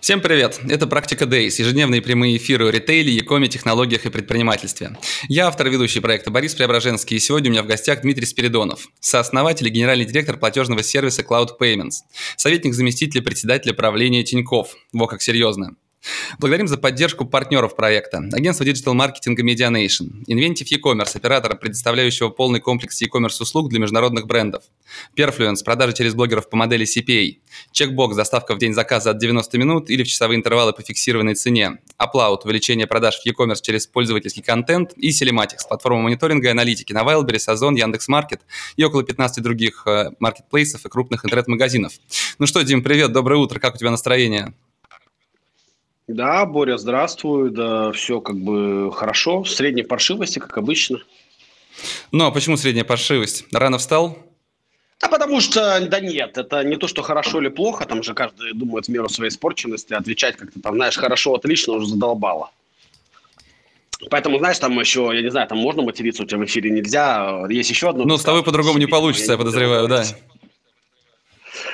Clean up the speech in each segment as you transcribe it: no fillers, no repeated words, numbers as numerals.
Всем привет! Это «ПрактикаDays» – ежедневные прямые эфиры о ритейле, e-коме, технологиях и предпринимательстве. Я автор и ведущий проекта Борис Преображенский, и сегодня у меня в гостях Дмитрий Спиридонов, сооснователь и генеральный директор платежного сервиса CloudPayments, советник заместителя председателя правления Тинькофф. Во как серьезно! Благодарим за поддержку партнеров проекта: агентство Digital Marketing Media Nation, Inventive ecommerce, оператора, предоставляющего полный комплекс e-commerce услуг для международных брендов, Perfluence, продажи через блогеров по модели CPA, Checkbox, доставка в день заказа от 90 минут или в часовые интервалы по фиксированной цене, Aplaut, увеличение продаж в e-commerce через пользовательский контент, и Sellematics, платформа мониторинга и аналитики на Wildberries, Ozon, Яндекс.Маркет и около 15 других маркетплейсов и крупных интернет-магазинов. Ну что, Дим, привет, доброе утро, как у тебя настроение? Да, Боря, здравствуй, да, все как бы хорошо, в средней паршивости, как обычно. Ну, а почему средняя паршивость? Рано встал? Да потому что, да нет, это не то, что хорошо или плохо, там же каждый думает в меру своей испорченности, отвечать как-то там, знаешь, хорошо, отлично, уже задолбало. Поэтому, знаешь, там еще, я не знаю, там можно материться, у тебя в эфире нельзя, есть еще одно... Ну, с тобой по-другому не получится, я подозреваю, да.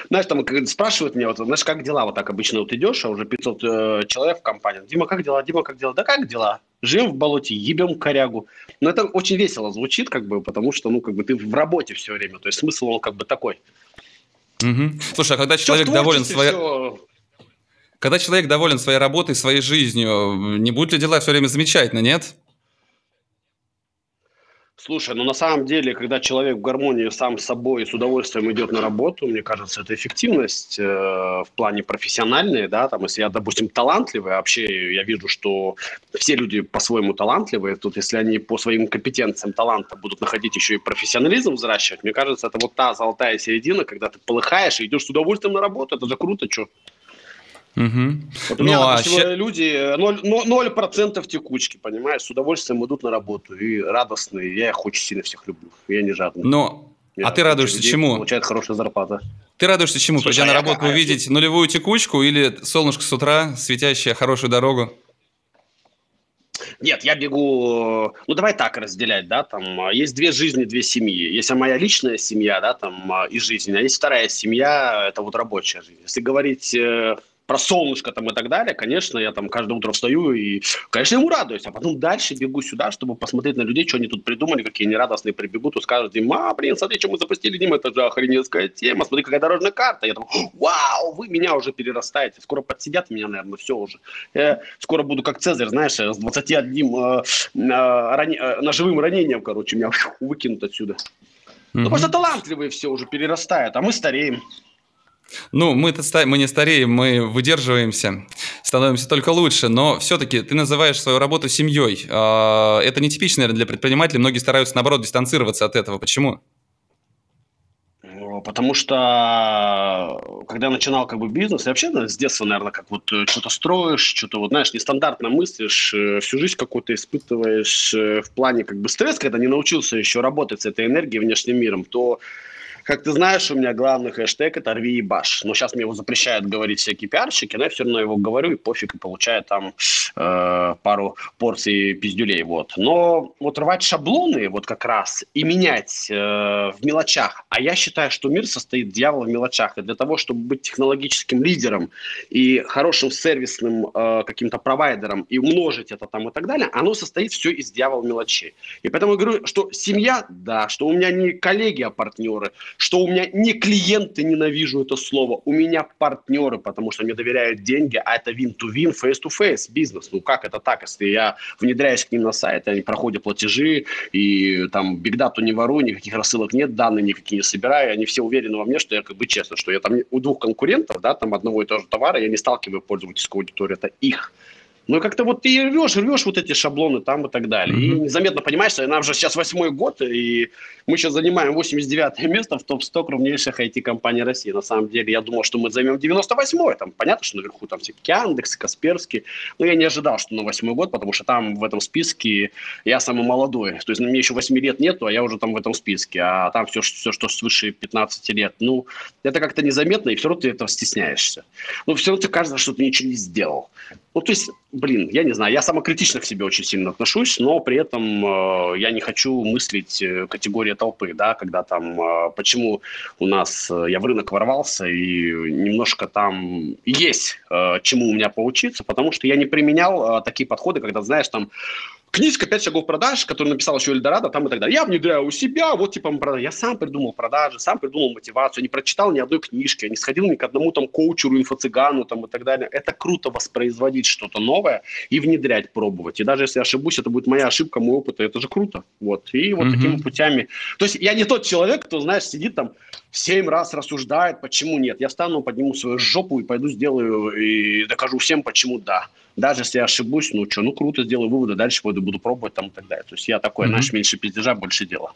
Знаешь, там спрашивают меня, вот, знаешь, как дела, вот так обычно вот идешь, а уже 500 человек в компании. Дима, как дела? Дима, как дела? Да как дела? Живем в болоте, ебем корягу. Но это очень весело звучит, как бы, потому что, ну, как бы ты в работе все время, то есть смысл он как бы такой. Угу. Слушай, а когда человек доволен своей... Все... Когда человек доволен своей работой, своей жизнью, не будут ли дела все время замечательно, нет? Слушай, ну на самом деле, когда человек в гармонии сам с собой и с удовольствием идет на работу, мне кажется, это эффективность в плане профессиональной, да, там, если я, допустим, талантливый, вообще я вижу, что все люди по-своему талантливые, тут если они по своим компетенциям таланта будут находить еще и профессионализм взращивать, мне кажется, это вот та золотая середина, когда ты полыхаешь и идешь с удовольствием на работу, это же круто, что? Угу. Вот у меня, допустим, люди 0% текучки, понимаешь, с удовольствием идут на работу и радостные, я их очень сильно всех люблю, я не жадный. Но, я ты радуешься людей, чему? Получает хорошая зарплата. Ты радуешься чему? Слушай, придя на работу увидеть нулевую текучку или солнышко с утра, светящее хорошую дорогу? Нет, я бегу, ну давай так разделять, да, там есть две жизни, две семьи. Есть моя личная семья, да, там и жизнь, а есть вторая семья, это вот рабочая жизнь. Если говорить... про солнышко там и так далее, конечно, я там каждое утро встаю и, конечно, ему радуюсь, а потом дальше бегу сюда, чтобы посмотреть на людей, что они тут придумали, какие они радостные прибегут и скажут им: а, блин, смотри, что мы запустили, Дима, это же охрененская тема, смотри, какая дорожная карта. Я там: вау, вы меня уже перерастаете, скоро подсидят меня, наверное, все уже. Я скоро буду как Цезарь, знаешь, с 21 ножевым ранением, короче, меня выкинут отсюда. Ну, просто талантливые все уже перерастают, а мы стареем. Ну, мы не стареем, мы выдерживаемся, становимся только лучше, но все-таки ты называешь свою работу семьей. Это нетипично, наверное, для предпринимателей. Многие стараются, наоборот, дистанцироваться от этого. Почему? Потому что, когда я начинал как бы бизнес, я вообще с детства, наверное, как вот что-то строишь, что-то вот, знаешь, нестандартно мыслишь, всю жизнь какую-то испытываешь в плане как бы стресс, когда не научился еще работать с этой энергией внешним миром, то... Как ты знаешь, у меня главный хэштег – это «Рви и баш». Но сейчас мне его запрещают говорить всякие пиарщики, но я все равно его говорю и пофиг, и получаю там пару порций пиздюлей. Вот. Но вот рвать шаблоны вот как раз и менять в мелочах. А я считаю, что мир состоит, дьявол в мелочах. И для того, чтобы быть технологическим лидером и хорошим сервисным каким-то провайдером и умножить это там и так далее, оно состоит все из дьявола мелочей. И поэтому я говорю, что семья – да, что у меня не коллеги, а партнеры – что у меня не клиенты, ненавижу это слово, у меня партнеры, потому что мне доверяют деньги, а это win-to-win, face-to-face бизнес. Ну как это так, если я внедряюсь к ним на сайт, они проходят платежи, и там бигдату не ворую, никаких рассылок нет, данные никакие не собираю, они все уверены во мне, что я как бы честно, что я там у двух конкурентов, да, там одного и того же товара, я не сталкиваю пользовательскую аудиторию, это их. Ну, как-то вот ты рвешь вот эти шаблоны там и так далее. Mm-hmm. И незаметно понимаешь, что нам же сейчас 8-й год, и мы сейчас занимаем 89-е место в топ-100 крупнейших IT-компаний России. На самом деле, я думал, что мы займем 98-е. Там понятно, что наверху там все Яндекс, Касперский. Но я не ожидал, что на 8-й год, потому что там в этом списке я самый молодой. То есть мне еще 8 лет нету, а я уже там в этом списке. А там все, что свыше 15 лет, ну, это как-то незаметно, и все равно ты этого стесняешься. Но все равно тебе кажется, что ты ничего не сделал. Ну, то есть, блин, я не знаю, я самокритично к себе очень сильно отношусь, но при этом я не хочу мыслить категория толпы, да, когда там, почему у нас, я в рынок ворвался, и немножко там есть чему у меня поучиться, потому что я не применял такие подходы, когда, знаешь, там, книжка «5 шагов продаж», которую написал еще Эльдорадо, там и так далее. Я внедряю у себя, вот типа мы продаем. Я сам придумал продажи, сам придумал мотивацию, не прочитал ни одной книжки, не сходил ни к одному там коучеру, инфо-цыгану там и так далее. Это круто воспроизводить что-то новое и внедрять, пробовать. И даже если я ошибусь, это будет моя ошибка, мой опыт, это же круто. Вот. И вот такими путями. То есть я не тот человек, кто, знаешь, сидит там 7 раз рассуждает, почему нет. Я встану, подниму свою жопу и пойду сделаю, и докажу всем, почему да. Даже если я ошибусь, ну что, ну круто, сделаю выводы, дальше буду пробовать там и так далее. То есть я такой, знаешь, меньше пиздежа, больше дела.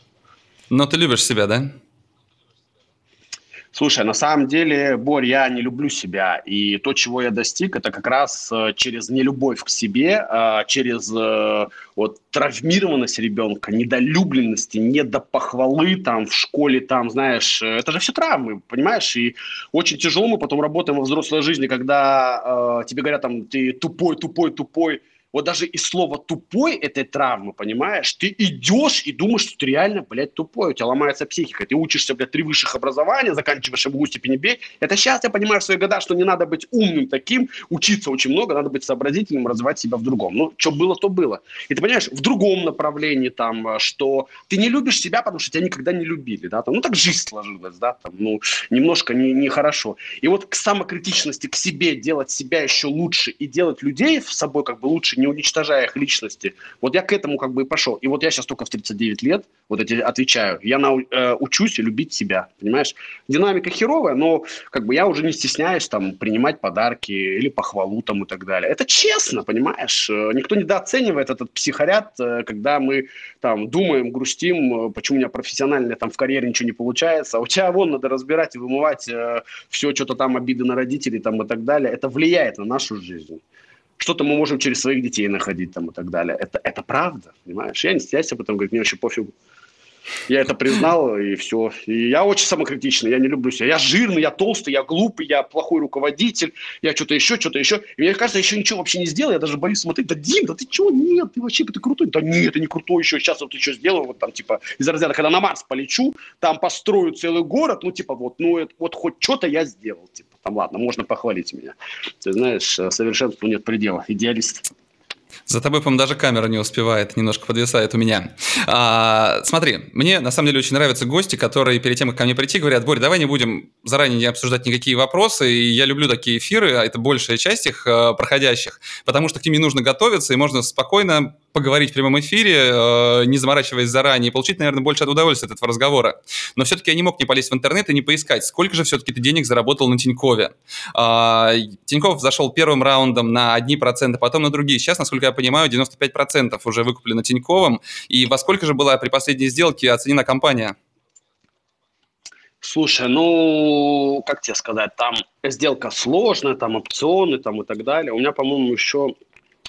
Но ты любишь себя, да? Слушай, на самом деле, Борь, я не люблю себя. И то, чего я достиг, это как раз через нелюбовь к себе, через вот травмированность ребенка, недолюбленности, недопохвалы там в школе, там, знаешь, это же все травмы, понимаешь? И очень тяжело мы потом работаем во взрослой жизни, когда тебе говорят, там, ты тупой. Вот даже из слова «тупой» этой травмы, понимаешь, ты идешь и думаешь, что ты реально, блядь, тупой, у тебя ломается психика, ты учишься, блядь, 3 высших образования, заканчиваешь МГУ, степени Б. Это сейчас я понимаю в свои года, что не надо быть умным таким, учиться очень много, надо быть сообразительным, развивать себя в другом. Ну, что было, то было. И ты понимаешь, в другом направлении, там, что ты не любишь себя, потому что тебя никогда не любили, да, там, ну, так жизнь сложилась, да, там, ну, немножко нехорошо. И вот к самокритичности, к себе, делать себя еще лучше и делать людей с собой как бы лучше, не уничтожая их личности. Вот я к этому как бы и пошел. И вот я сейчас только в 39 лет, вот эти отвечаю, я учусь любить себя, понимаешь? Динамика херовая, но как бы я уже не стесняюсь там принимать подарки или похвалу там и так далее. Это честно, понимаешь? Никто недооценивает этот психоряд, когда мы там думаем, грустим, почему у меня профессионально там в карьере ничего не получается, а у тебя вон надо разбирать и вымывать все, что-то там обиды на родителей там и так далее. Это влияет на нашу жизнь. Что-то мы можем через своих детей находить там и так далее. Это правда, понимаешь? Я не стесняюсь об этом говорить, мне вообще пофигу. Я это признал, и все. И я очень самокритичный, я не люблю себя. Я жирный, я толстый, я глупый, я плохой руководитель, я что-то еще. И мне кажется, я еще ничего вообще не сделал, я даже боюсь смотреть. Да, Дим, да ты чего? Нет, ты вообще, ты крутой. Да нет, ты не крутой еще, сейчас вот еще сделаю, вот там типа из разряда, когда на Марс полечу, там построю целый город, ну типа вот, ну это, вот хоть что-то я сделал, типа. Там ладно, можно похвалить меня. Ты знаешь, совершенству нет предела, идеалист. За тобой, по-моему, даже камера не успевает, немножко подвисает у меня. Смотри, мне на самом деле очень нравятся гости, которые перед тем, как ко мне прийти, говорят: Борь, давай не будем заранее обсуждать никакие вопросы, и я люблю такие эфиры, а это большая часть их проходящих, потому что к ним не нужно готовиться, и можно спокойно поговорить в прямом эфире, не заморачиваясь заранее, и получить, наверное, больше от удовольствия от этого разговора. Но все-таки я не мог не полезть в интернет и не поискать, сколько же все-таки ты денег заработал на Тинькове. Тинькофф зашел первым раундом на одни проценты, потом на другие. Сейчас, насколько я понимаю, 95% уже выкуплено Тиньковым. И во сколько же была при последней сделке оценена компания? Слушай, ну, как тебе сказать, там сделка сложная, там опционы, там и так далее. У меня, по-моему, еще...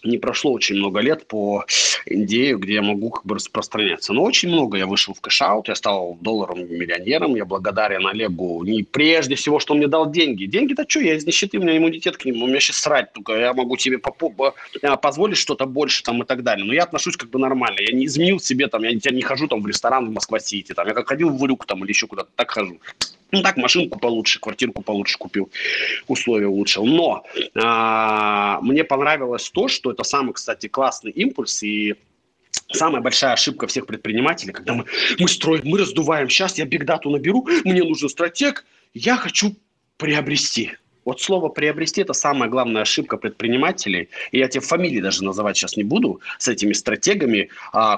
не прошло очень много лет по NDA, где я могу как бы распространяться. Но очень много. Я вышел в кэш-аут, я стал долларовым миллионером. Я благодарен Олегу не прежде всего, что он мне дал деньги. Деньги-то что? Я из нищеты, у меня иммунитет к нему. У меня сейчас срать только. Я могу себе позволить что-то больше там и так далее. Но я отношусь как бы нормально. Я не изменил себе там, я не хожу там в ресторан в Москва-Сити. Там. Я как ходил в Урюк там или еще куда-то, так хожу. Ну так, машинку получше, квартирку получше купил, условия улучшил. Но мне понравилось то, что это самый, кстати, классный импульс и самая большая ошибка всех предпринимателей, когда мы строим, мы раздуваем. Сейчас я бигдату наберу, мне нужен стратег, я хочу приобрести. Вот слово «приобрести» – это самая главная ошибка предпринимателей. И я тебе фамилии даже называть сейчас не буду с этими стратегами,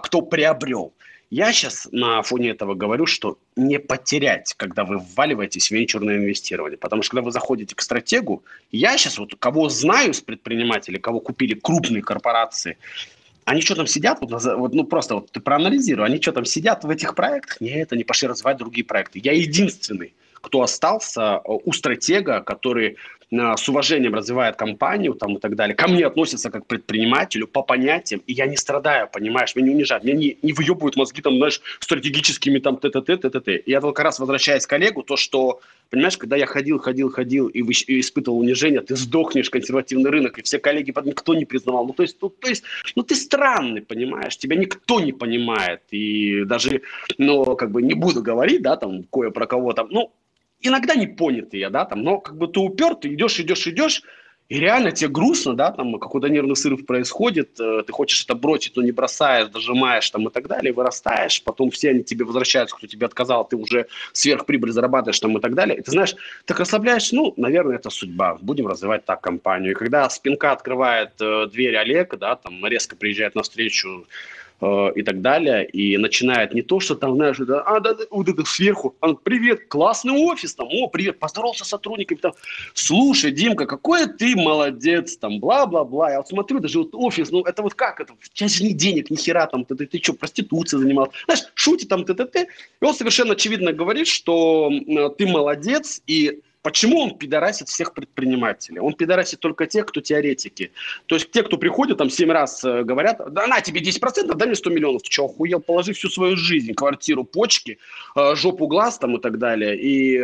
кто приобрел. Я сейчас на фоне этого говорю, что не потерять, когда вы вваливаетесь в венчурное инвестирование. Потому что когда вы заходите к стратегу, я сейчас вот кого знаю с предпринимателей, кого купили крупные корпорации, они что там сидят, ты проанализируй, они что там сидят в этих проектах? Нет, они пошли развивать другие проекты. Я единственный, кто остался у стратега, который с уважением развивает компанию там, и так далее. Ко мне относятся как к предпринимателю по понятиям, и я не страдаю, понимаешь, меня не унижают, меня не выебывают мозги там, знаешь, стратегическими там т-т-т-т-т-т. Я только раз возвращаюсь к коллегу, то, что, понимаешь, когда я ходил и испытывал унижение, ты сдохнешь, консервативный рынок, и все коллеги, никто не признавал. То есть, ты странный, понимаешь, тебя никто не понимает, и даже, не буду говорить, да, там, кое про кого там, иногда не понятые, да, там, но ты упертый, идешь, и реально тебе грустно, да, там какой-то нервный срыв происходит, ты хочешь это бросить, но не бросаешь, дожимаешь там и так далее, вырастаешь, потом все они тебе возвращаются, кто тебе отказал, ты уже сверхприбыль зарабатываешь там и так далее. И ты знаешь, так расслабляешься, наверное, это судьба, будем развивать так компанию. И когда спинка открывает дверь Олег, да, там резко приезжает навстречу, и так далее, и начинает не то, что там, знаешь, вот это сверху, привет, классный офис, там, привет, поздоровался с сотрудниками, там, слушай, Димка, какой ты молодец, там, бла-бла-бла, я вот смотрю, даже вот офис, это вот как, это, сейчас же ни денег, ни хера, там, ты что, проституция занималась, знаешь, шути там, т-т-т, и он совершенно очевидно говорит, что ты молодец, и почему он пидорасит всех предпринимателей? Он пидорасит только тех, кто теоретики. То есть те, кто приходят, там 7 раз говорят, да на тебе 10%, дай мне 100 миллионов. Ты что, охуел? Положи всю свою жизнь, квартиру, почки, жопу, глаз там и так далее. И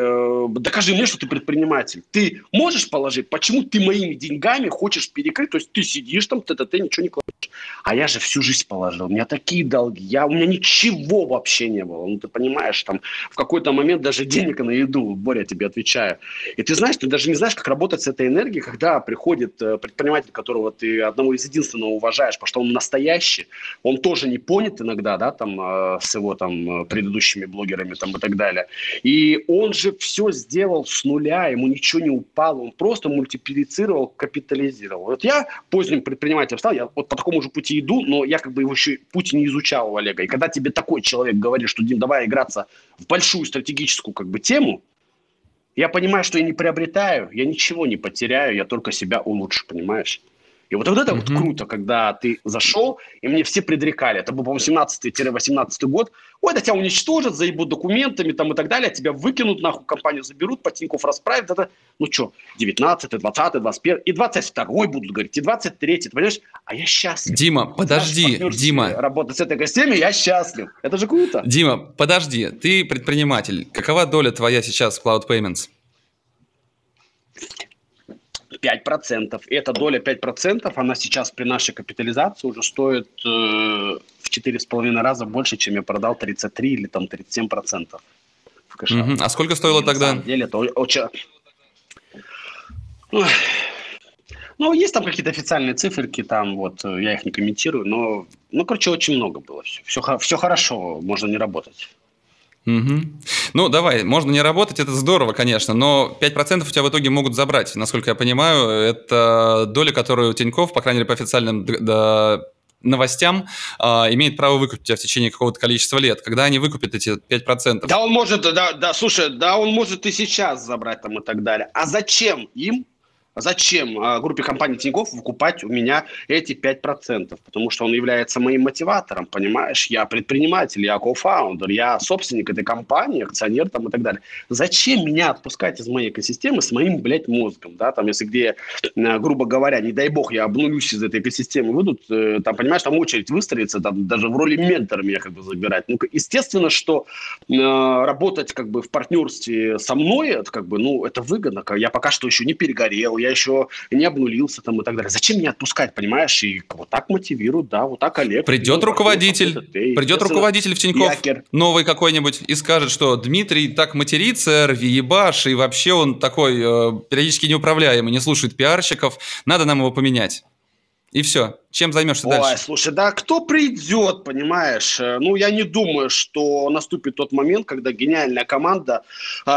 докажи мне, что ты предприниматель. Ты можешь положить? Почему ты моими деньгами хочешь перекрыть? То есть ты сидишь там, ты ничего не кладешь. А я же всю жизнь положил. У меня такие долги. У меня ничего вообще не было. Ты понимаешь, там в какой-то момент даже денег на еду, Боря, тебе отвечаю. И ты знаешь, ты даже не знаешь, как работать с этой энергией, когда приходит предприниматель, которого ты одного из единственного уважаешь, потому что он настоящий, он тоже не понят иногда, да, там, с его там предыдущими блогерами там и так далее. И он же все сделал с нуля, ему ничего не упало, он просто мультиплицировал, капитализировал. Вот я поздним предпринимателем стал, я вот по такому же пути иду, но я как бы его еще путь не изучал у Олега. И когда тебе такой человек говорит, что, Дим, давай играться в большую стратегическую как бы тему, я понимаю, что я не приобретаю, я ничего не потеряю, я только себя улучшу, понимаешь? И вот это вот круто, когда ты зашел, и мне все предрекали. Это был, по-моему, 17-18 год. Ой, да тебя уничтожат, заебут документами там, и так далее, тебя выкинут, нахуй, компанию заберут, по Тинькофф расправят. Это, 19-й, 20-й, 21-й, и 22-й будут говорить, и 23-й, ты понимаешь? А я счастлив. Дима, подожди, Дима. Работать с этой гостями, я счастлив. Это же круто. Дима, подожди, ты предприниматель. Какова доля твоя сейчас в CloudPayments? 5%. И эта доля 5%, она сейчас при нашей капитализации уже стоит в 4,5 раза больше, чем я продал 33 или там 37% в кэше. Mm-hmm. А сколько стоило тогда? На самом деле это очень... есть там какие-то официальные циферки, там вот, я их не комментирую, но, очень много было. Все хорошо, можно не работать. Угу. Давай, можно не работать, это здорово, конечно, но 5% у тебя в итоге могут забрать, насколько я понимаю, это доля, которую Тинькофф, по крайней мере, по официальным новостям, имеет право выкупить тебя в течение какого-то количества лет, когда они выкупят эти 5%. Да он может, он может и сейчас забрать там и так далее. А зачем им? Зачем группе компаний Тинькофф выкупать у меня эти 5%? Потому что он является моим мотиватором, понимаешь? Я предприниматель, я кофаундер, я собственник этой компании, акционер там и так далее. Зачем меня отпускать из моей экосистемы с моим, мозгом? Да? Там, если где, грубо говоря, не дай бог, я обнулюсь из этой экосистемы, выйдут, там, понимаешь, там очередь выстроится, там, даже в роли ментора меня как бы забирать. Естественно, что работать как бы в партнерстве со мной, это, как бы, это выгодно. Я пока что еще не перегорел, я еще не обнулился там и так далее. Зачем меня отпускать, понимаешь? И вот так мотивируют, да, вот так Олег. Придет руководитель в Тинькофф, якер. Новый какой-нибудь, и скажет, что Дмитрий так матерится, рви ебаш, и вообще он такой периодически неуправляемый, не слушает пиарщиков, надо нам его поменять. И все. Чем займешься дальше? Ой, слушай, да кто придет, понимаешь? Я не думаю, что наступит тот момент, когда гениальная команда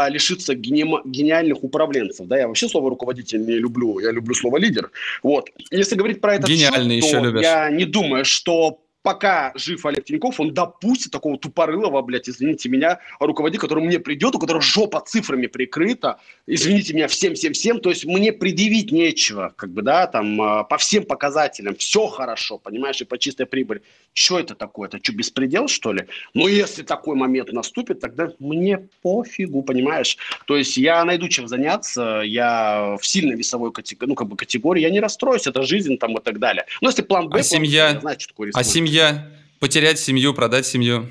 лишится гениальных управленцев. Да, я вообще слово руководитель не люблю, я люблю слово лидер. Вот. Если говорить про этот счет, то любишь. Я не думаю, что пока жив Олег Тиньков, он допустит такого тупорылого, блядь, извините меня, руководителя, который мне придет, у которого жопа цифрами прикрыта, извините меня, всем, то есть мне предъявить нечего, как бы, да, там, по всем показателям, все хорошо, понимаешь, и по чистой прибыли. Что это такое? Это что, беспредел, что ли? Но если такой момент наступит, тогда мне пофигу, понимаешь? То есть я найду чем заняться, я в сильной весовой категории, я не расстроюсь, это жизнь там и так далее. Но если план Б, семья, значит, такое риск. А семья? Потерять семью, продать семью?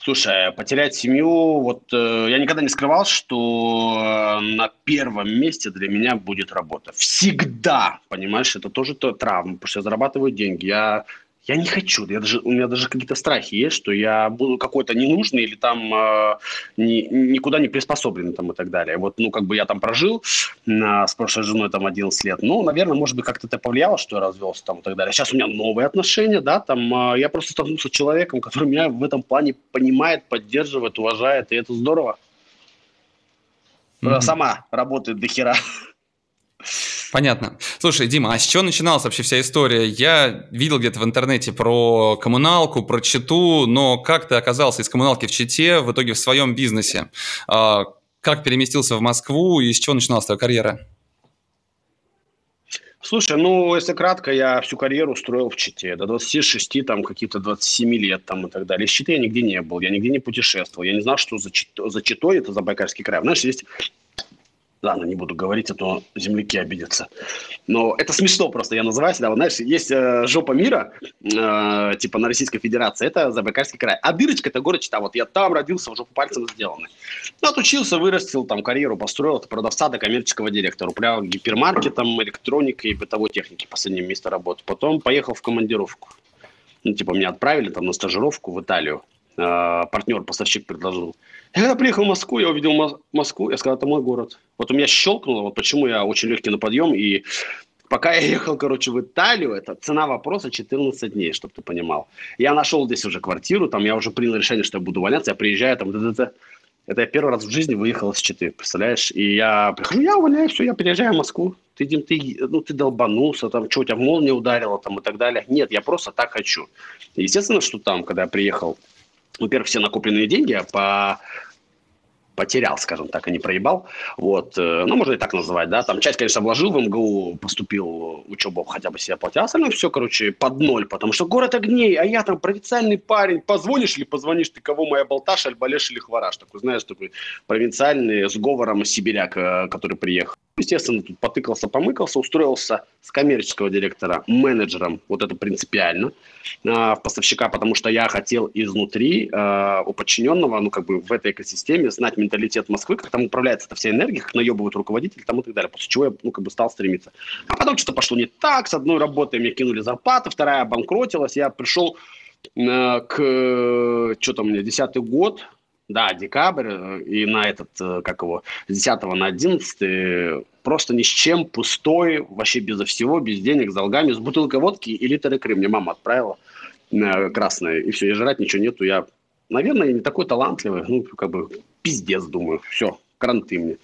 Слушай, потерять семью, вот я никогда не скрывал, что на первом месте для меня будет работа. Всегда, понимаешь, это тоже травма, потому что я зарабатываю деньги, я не хочу, у меня даже какие-то страхи есть, что я буду какой-то ненужный или там никуда не приспособлен там, и так далее. Вот, ну, как бы я там прожил с прошлой женой там 11 лет, ну, наверное, может быть, как-то это повлияло, что я развелся там и так далее. Сейчас у меня новые отношения, да, там, я просто столкнулся с человеком, который меня в этом плане понимает, поддерживает, уважает, и это здорово. Mm-hmm. Сама работает до хера. Понятно. Слушай, Дима, а с чего начиналась вообще вся история? Я видел где-то в интернете про коммуналку, про Читу, но как ты оказался из коммуналки в Чите, в итоге в своем бизнесе? Как переместился в Москву и с чего начиналась твоя карьера? Слушай, ну, если кратко, я всю карьеру строил в Чите. До 26, там, каких-то 27 лет, там, и так далее. Из Читы я нигде не был, я нигде не путешествовал. Я не знал, что за Читой, это за Байкальский край. Знаешь, есть... Ладно, не буду говорить, а то земляки обидятся. Но это смешно просто, я называю себя. Знаешь, есть жопа мира, типа на Российской Федерации, это Забайкальский край. А дырочка – это город Чита. Вот я там родился, в жопу пальцем сделанный. Ну, отучился, вырастил, там, карьеру построил от продавца до коммерческого директора. Управлял гипермаркетом, электроникой и бытовой техникой, последнее место работы. Потом поехал в командировку. Ну, типа меня отправили там на стажировку в Италию. Партнер-поставщик предложил. Я когда приехал в Москву, я увидел Москву, я сказал, это мой город. Вот у меня щелкнуло, вот почему я очень легкий на подъем, и пока я ехал, короче, в Италию, это цена вопроса 14 дней, чтобы ты понимал. Я нашел здесь уже квартиру, там я уже принял решение, что я буду увольняться, я приезжаю, там, это я первый раз в жизни выехал из Читы, представляешь? И я прихожу, я увольняюсь, все, я переезжаю в Москву. Ты, Дим, ты долбанулся, там, что, тебя молния ударила, там, и так далее. Нет, я просто так хочу. Естественно, что там, когда я приехал, во-первых, все накопленные деньги я потерял, скажем так, а не проебал. Вот. Ну, можно и так называть, да. Там часть, конечно, вложил в МГУ, поступил учебу, хотя бы себя платил. А остальное все, короче, под ноль, потому что город огней, а я там провинциальный парень. Позвонишь ты, кого моя болташ, альбалеш или хвораш. Такой, знаешь, такой провинциальный с говором сибиряк, который приехал. Естественно, тут потыкался, помыкался, устроился с коммерческого директора менеджером, вот это принципиально, в поставщика, потому что я хотел изнутри у подчиненного, ну, как бы в этой экосистеме знать менталитет Москвы, как там управляется эта вся энергия, как наебывают руководитель, там и так далее, после чего я, ну, как бы стал стремиться. А потом что-то пошло не так, с одной работы мне кинули зарплату, вторая обанкротилась, я пришел что там у меня, 10-й год, да, декабрь, и на этот, как его, с 10 на 11 просто ни с чем, пустой, вообще безо всего, без денег, с долгами, с бутылкой водки и литр икры. Мне мама отправила красное, и все, и жрать ничего нету. Я, наверное, не такой талантливый, ну, как бы, пиздец, думаю, все, кранты мне.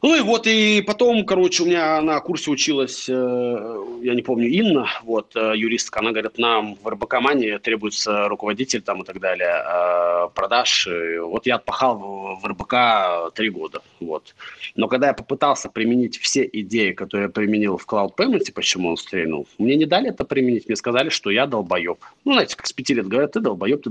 Ну и вот, и потом, короче, у меня на курсе училась, я не помню, Инна, вот, юристка, она говорит, нам в РБК-мане требуется руководитель там и так далее, продаж, вот я отпахал в РБК 3 года, вот. Но когда я попытался применить все идеи, которые я применил в CloudPayments, почему он стрельнул, мне не дали это применить, мне сказали, что я долбоеб. Ну, знаете, как с 5 лет говорят, ты долбоеб,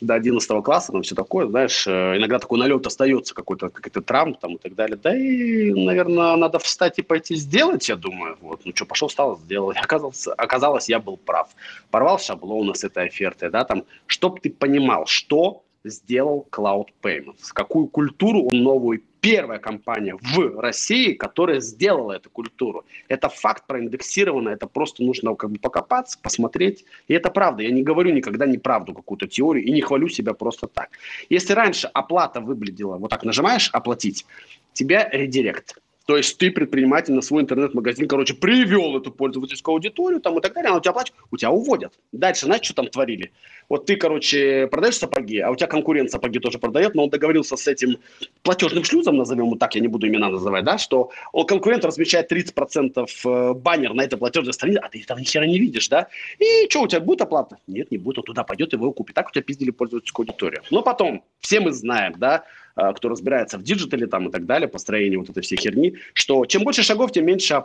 до 11 класса, там все такое, знаешь, иногда такой налет остается, какой-то травм, и так далее. Да и, наверное, надо встать и пойти сделать, я думаю. Вот. Ну что, пошел, встал, сделал. Оказалось, я был прав. Порвал шаблоны с этой оферты, да, там, чтоб ты понимал, что сделал CloudPayments, какую культуру он новую, первая компания в России, которая сделала эту культуру. Это факт проиндексированный, это просто нужно как бы покопаться, посмотреть. И это правда. Я не говорю никогда неправду какую-то теорию и не хвалю себя просто так. Если раньше оплата выглядела вот так, нажимаешь «оплатить», тебя редирект. То есть ты, предприниматель, на свой интернет-магазин, короче, привел эту пользовательскую аудиторию там, и так далее, она у тебя платит, у тебя уводят. Дальше, знаешь, что там творили? Вот ты, короче, продаешь сапоги, а у тебя конкурент сапоги тоже продает, но он договорился с этим платежным шлюзом, назовем его так, я не буду имена называть, да, что он, конкурент, размещает 30% баннер на этой платежной странице, а ты этого ни хера не видишь, да? И что, у тебя будет оплата? Нет, не будет, он туда пойдет и его купит. Так у тебя пиздили пользовательскую аудиторию. Но потом, все мы знаем, да, кто разбирается в диджитале там и так далее, построение вот этой всей херни, что чем больше шагов, тем меньше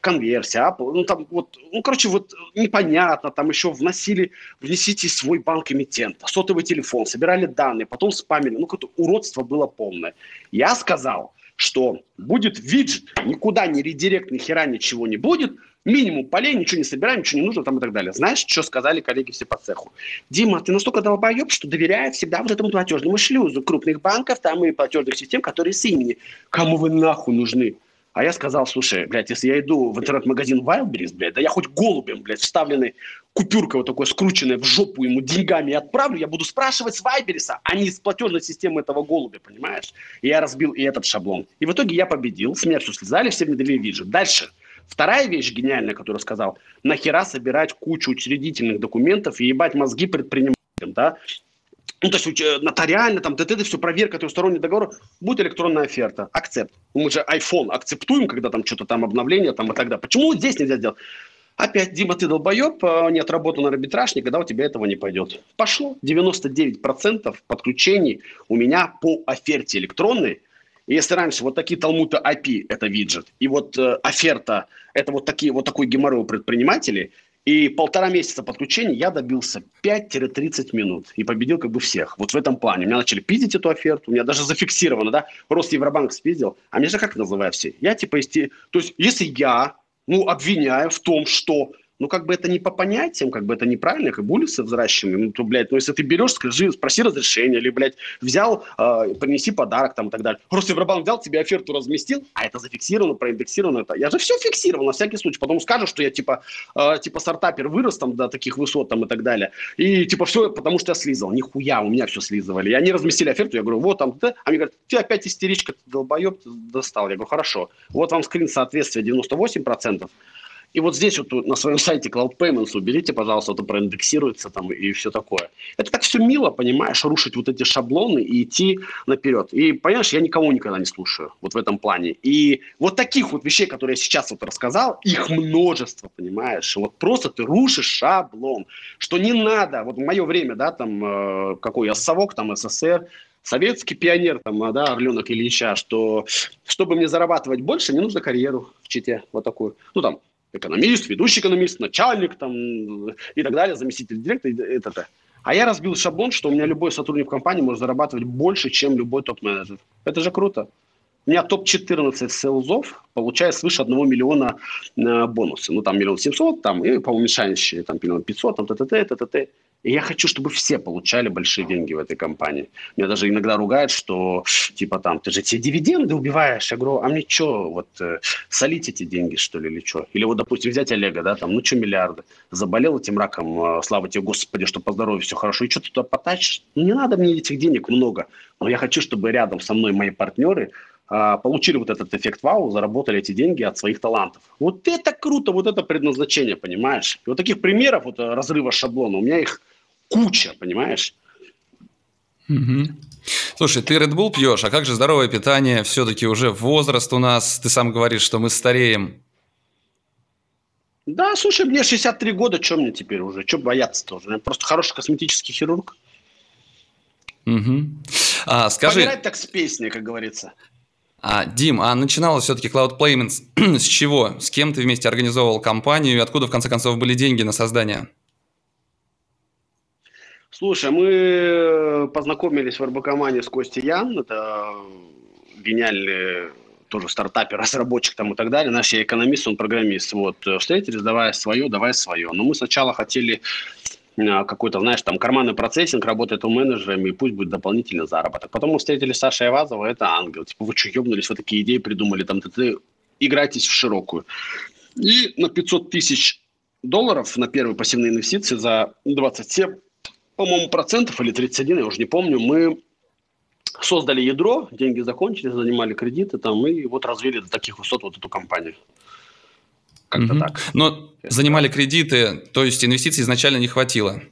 конверсия, ну там вот, ну короче, вот непонятно, там еще внесите свой банк эмитента, сотовый телефон, собирали данные, потом спамили, ну какое-то уродство было полное. Я сказал, что будет виджет, никуда не редирект, ни хера ничего не будет, минимум полей, ничего не собираем, ничего не нужно там и так далее. Знаешь, что сказали коллеги все по цеху? Дима, ты настолько долбоеб, что доверяешь всегда вот этому платежному шлюзу крупных банков там и платежных систем, которые с имени. Кому вы нахуй нужны? А я сказал, слушай, блядь, если я иду в интернет-магазин Wildberries, блядь, да я хоть голубем, блядь, вставленной купюркой вот такой скрученной в жопу ему деньгами отправлю, я буду спрашивать с Wildberries, а не с платежной системы этого голубя, понимаешь? И я разбил и этот шаблон. И в итоге я победил, смертью слезали, все внедрили виджет. Дальше. Вторая вещь гениальная, которую сказал, нахера собирать кучу учредительных документов и ебать мозги предпринимателям, да? Ну, то есть нотариально, там, ДТД, все, проверка трехсторонний договор, будет электронная оферта, акцепт. Мы же iPhone акцептуем, когда там что-то там обновление, там и так далее. Почему здесь нельзя сделать? Опять, Дима, ты долбоеб, не отработан арбитражник, когда у тебя этого не пойдет. Пошло 99% подключений у меня по оферте электронной. Если раньше вот такие талмуты API – это виджет, и вот оферта – это вот такой геморрой у предпринимателей, и 1,5 месяца подключения я добился 5-30 минут и победил как бы всех. Вот в этом плане. Меня начали пиздить эту оферту, у меня даже зафиксировано, да, рост Евробанк спиздил, а меня же как называют все? Я типа, то есть если я, ну, обвиняю в том, что, ну, как бы это не по понятиям, как бы это неправильно, как бы улицы взращены, ну, то, блядь, ну, если ты берешь, скажи, спроси разрешение, или, блядь, взял, принеси подарок там и так далее. Просто Евробанк взял, тебе оферту разместил, а это зафиксировано, проиндексировано. Это. Я же все фиксировал на всякий случай. Потом скажешь, что я, типа стартапер вырос там до таких высот там и так далее. И, типа, все, потому что я слизал. Нихуя, у меня все слизывали. И они разместили оферту, я говорю, вот там, да. Они говорят, ты опять истеричка, ты долбоеб, ты достал. Я говорю, хорошо, вот вам скрин соответствия 98%. И вот здесь вот на своем сайте CloudPayments уберите, пожалуйста, это проиндексируется там и все такое. Это так все мило, понимаешь, рушить вот эти шаблоны и идти наперед. И, понимаешь, я никого никогда не слушаю вот в этом плане. И вот таких вот вещей, которые я сейчас вот рассказал, их множество, понимаешь. Вот просто ты рушишь шаблон, что не надо. Вот в мое время, да, там, какой я совок, там, СССР, советский пионер, там, да, Орленок Ильича, что чтобы мне зарабатывать больше, мне нужно карьеру в Чите вот такую, ну, там, экономист, ведущий экономист, начальник там, и так далее, заместитель директора. А я разбил шаблон, что у меня любой сотрудник компании может зарабатывать больше, чем любой топ-менеджер. Это же круто. У меня топ-14 селзов получает свыше 1 миллиона бонусы. Ну, там, 1 700 000, там, и, по-моему, мешающие, там, 1 500 000, там, И я хочу, чтобы все получали большие деньги в этой компании. Меня даже иногда ругают, что, типа, там, ты же все дивиденды убиваешь. Я говорю, а мне что, вот, солить эти деньги, что ли, или что? Или вот, допустим, взять Олега, да, там, ну, что, миллиарды. Заболел этим раком, слава тебе, Господи, что по здоровью все хорошо. И что ты туда потащишь? Ну, не надо мне этих денег много. Но я хочу, чтобы рядом со мной мои партнеры получили вот этот эффект вау, заработали эти деньги от своих талантов. Вот это круто, вот это предназначение, понимаешь? И вот таких примеров, вот, разрыва шаблона, у меня их куча, понимаешь? Угу. Слушай, ты Red Bull пьешь, а как же здоровое питание? Все-таки уже возраст у нас, ты сам говоришь, что мы стареем. Да, слушай, мне 63 года, что мне теперь уже? Что бояться-то уже? Я просто хороший косметический хирург. Угу. А, скажи... Помирать так с песней, как говорится. А, Дим, а начиналось все-таки CloudPayments с чего? С кем ты вместе организовывал компанию и откуда, в конце концов, были деньги на создание? Слушай, мы познакомились в РБК-мане с Костей Ян, это гениальный тоже стартапер, разработчик там и так далее, наш экономист, он программист, вот, встретились, давай свое, но мы сначала хотели какой-то, знаешь, там, карманный процессинг, работает у менеджерами, и пусть будет дополнительный заработок. Потом мы встретились с Сашей Айвазовой, это ангел, типа, вы что, ебнулись, вы такие идеи придумали, там, играйтесь в широкую. И на $500 000 на первые пассивные инвестиции за 27%, по-моему, процентов или 31, я уже не помню, мы создали ядро, деньги закончились, занимали кредиты там, и вот развили до таких высот вот эту компанию. Как-то так. Но занимали кредиты, то есть инвестиций изначально не хватило?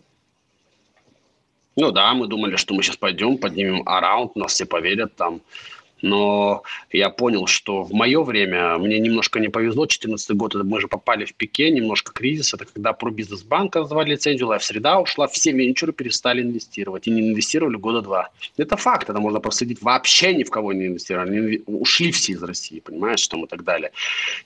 Ну да, мы думали, что мы сейчас пойдем, поднимем араунд, нас все поверят там. Но я понял, что в мое время мне немножко не повезло. 2014 год, мы же попали в пике, немножко кризис. Это когда Пробизнесбанк раздавали лицензию, Лайфсреда ушла, все венчуры перестали инвестировать. И не инвестировали года два. Это факт, это можно проследить. Вообще ни в кого не инвестировали. Они ушли все из России, понимаешь, там и так далее.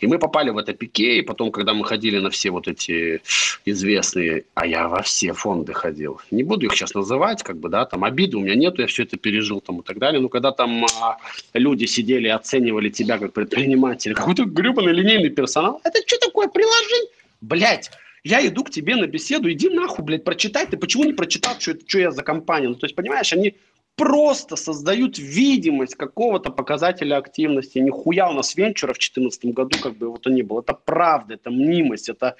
И мы попали в это пике. И потом, когда мы ходили на все вот эти известные, а я во все фонды ходил. Не буду их сейчас называть, как бы, да, там обиды у меня нету, я все это пережил там и так далее. Но когда там... люди сидели и оценивали тебя как предпринимателя, какой-то гребаный линейный персонал. Это что такое? Приложи, блядь. Я иду к тебе на беседу, иди нахуй, блядь, прочитай. Ты почему не прочитал, что я за компания? Ну, то есть, понимаешь, они просто создают видимость какого-то показателя активности. Нихуя у нас венчура в 2014 году, как бы его то ни было. Это правда, это мнимость, это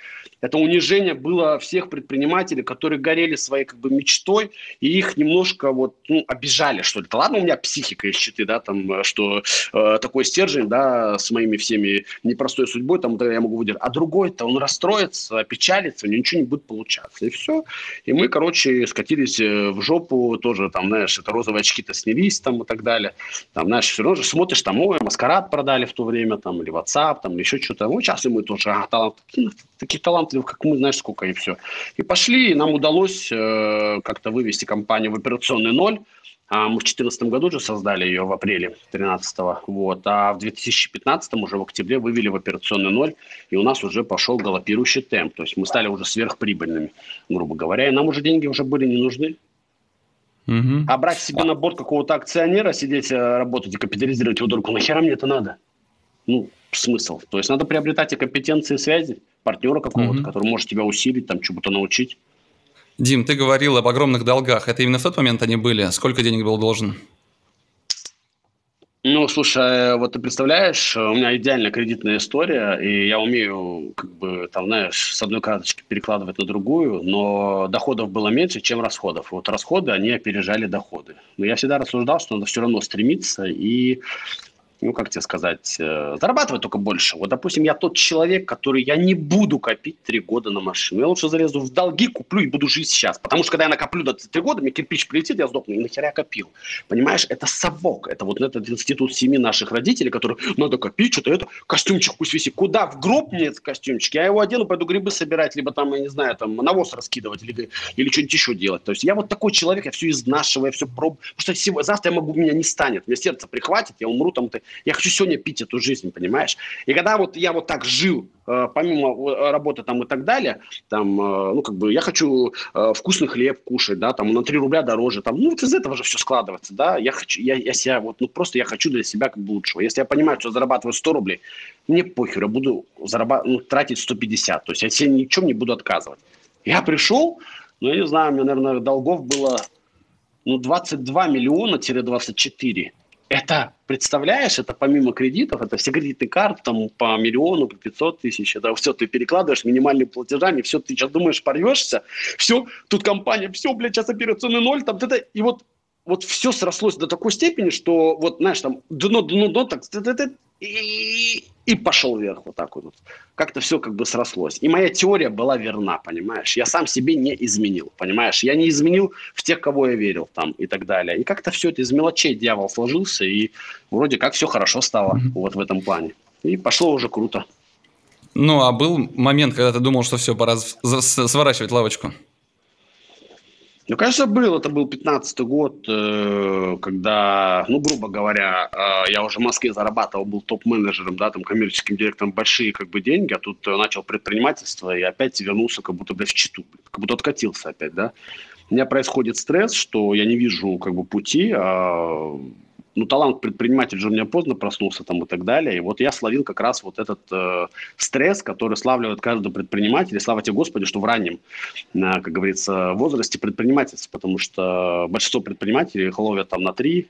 унижение было всех предпринимателей, которые горели своей как бы мечтой, и их немножко вот, ну, обижали, что ли. Да ладно, у меня психика из Читы, да, там, что такой стержень, да, с моими всеми непростой судьбой, там, я могу выдержать. А другой-то, он расстроится, опечалится, у него ничего не будет получаться. И все. И мы, короче, скатились в жопу тоже, там, знаешь, это розовые очки-то снялись там и так далее. Там, знаешь, все равно же смотришь, там, ой, Маскарад продали в то время, там, или WhatsApp, там, или еще что-то. Ну, сейчас и мы тоже, таких талантливых, как мы, знаешь, сколько, и все. И пошли, и нам удалось как-то вывести компанию в операционный ноль. А мы в 2014 году же создали ее в апреле 2013-го, вот, а в 2015 уже в октябре вывели в операционный ноль, и у нас уже пошел галопирующий темп. То есть мы стали уже сверхприбыльными, грубо говоря, и нам уже деньги уже были не нужны. Угу. А брать себе на борт какого-то акционера, сидеть, работать и капитализировать его дурку, нахера мне это надо? Ну, смысл. То есть надо приобретать и компетенции, связи, партнера какого-то, который может тебя усилить, там, чему-то научить. Дим, ты говорил об огромных долгах. Это именно в тот момент они были? Сколько денег был должен? Ну, слушай, вот ты представляешь, у меня идеальная кредитная история, и я умею, как бы, там, знаешь, с одной карточки перекладывать на другую, но доходов было меньше, чем расходов. Вот расходы, они опережали доходы. Но я всегда рассуждал, что надо все равно стремиться и, ну, как тебе сказать, зарабатывать только больше. Вот, допустим, я тот человек, который я не буду копить 3 года на машину. Я лучше залезу в долги, куплю и буду жить сейчас. Потому что, когда я накоплю до 3 года, мне кирпич прилетит, я сдохну. И нахера я копил? Понимаешь, это совок. Это вот этот институт семьи наших родителей, которые надо копить, что-то это, костюмчик пусть висит. Куда? В гроб мне этот костюмчик? Я его одену, пойду грибы собирать, либо там, я не знаю, там навоз раскидывать, или что-нибудь еще делать. То есть я вот такой человек, я все изнашиваю, я все пробую. Потому что завтра я могу, меня не станет. Мне сердце прихватит, я умру там-то. Я хочу сегодня пить эту жизнь, понимаешь? И когда вот я вот так жил, помимо работы там и так далее, там, ну, как бы, я хочу вкусный хлеб кушать, да, там, на 3 рубля дороже, там, ну, вот из этого же все складывается, да, я хочу, я себя вот, ну, просто я хочу для себя как бы лучшего. Если я понимаю, что зарабатываю 100 рублей, мне похер, я буду тратить 150, то есть я себе ничем не буду отказывать. Я пришел, ну, я не знаю, у меня, наверное, долгов было, ну, 22 миллиона-24. Это, представляешь, это помимо кредитов, это все кредитные карты, там, по миллиону, по 500 тысяч, это все ты перекладываешь минимальными платежами, все, ты сейчас думаешь, порвешься, все, тут компания, все, блядь, сейчас операционный ноль, там, это, и вот все срослось до такой степени, что, вот, знаешь, там, дно, так, и пошел вверх вот так вот. Как-то все как бы срослось. И моя теория была верна, понимаешь? Я сам себе не изменил, понимаешь? Я не изменил в тех, кого я верил там и так далее. И как-то все это из мелочей дьявол сложился, и вроде как все хорошо стало вот в этом плане. И пошло уже круто. Ну, а был момент, когда ты думал, что все, пора сворачивать лавочку? Ну, конечно, был. Это был 15-й год, когда, ну, грубо говоря, я уже в Москве зарабатывал, был топ-менеджером, да, там, коммерческим директором, большие, как бы, деньги, а тут начал предпринимательство и опять вернулся, как будто, блядь, в Читу, как будто откатился опять, да. У меня происходит стресс, что я не вижу, как бы, пути, ну, талант предприниматель же у меня поздно проснулся там и так далее. И вот я словил как раз вот этот стресс, который славливает каждого предпринимателя. И слава тебе, Господи, что в раннем, как говорится, возрасте предпринимательства. Потому что большинство предпринимателей их ловят там на 3,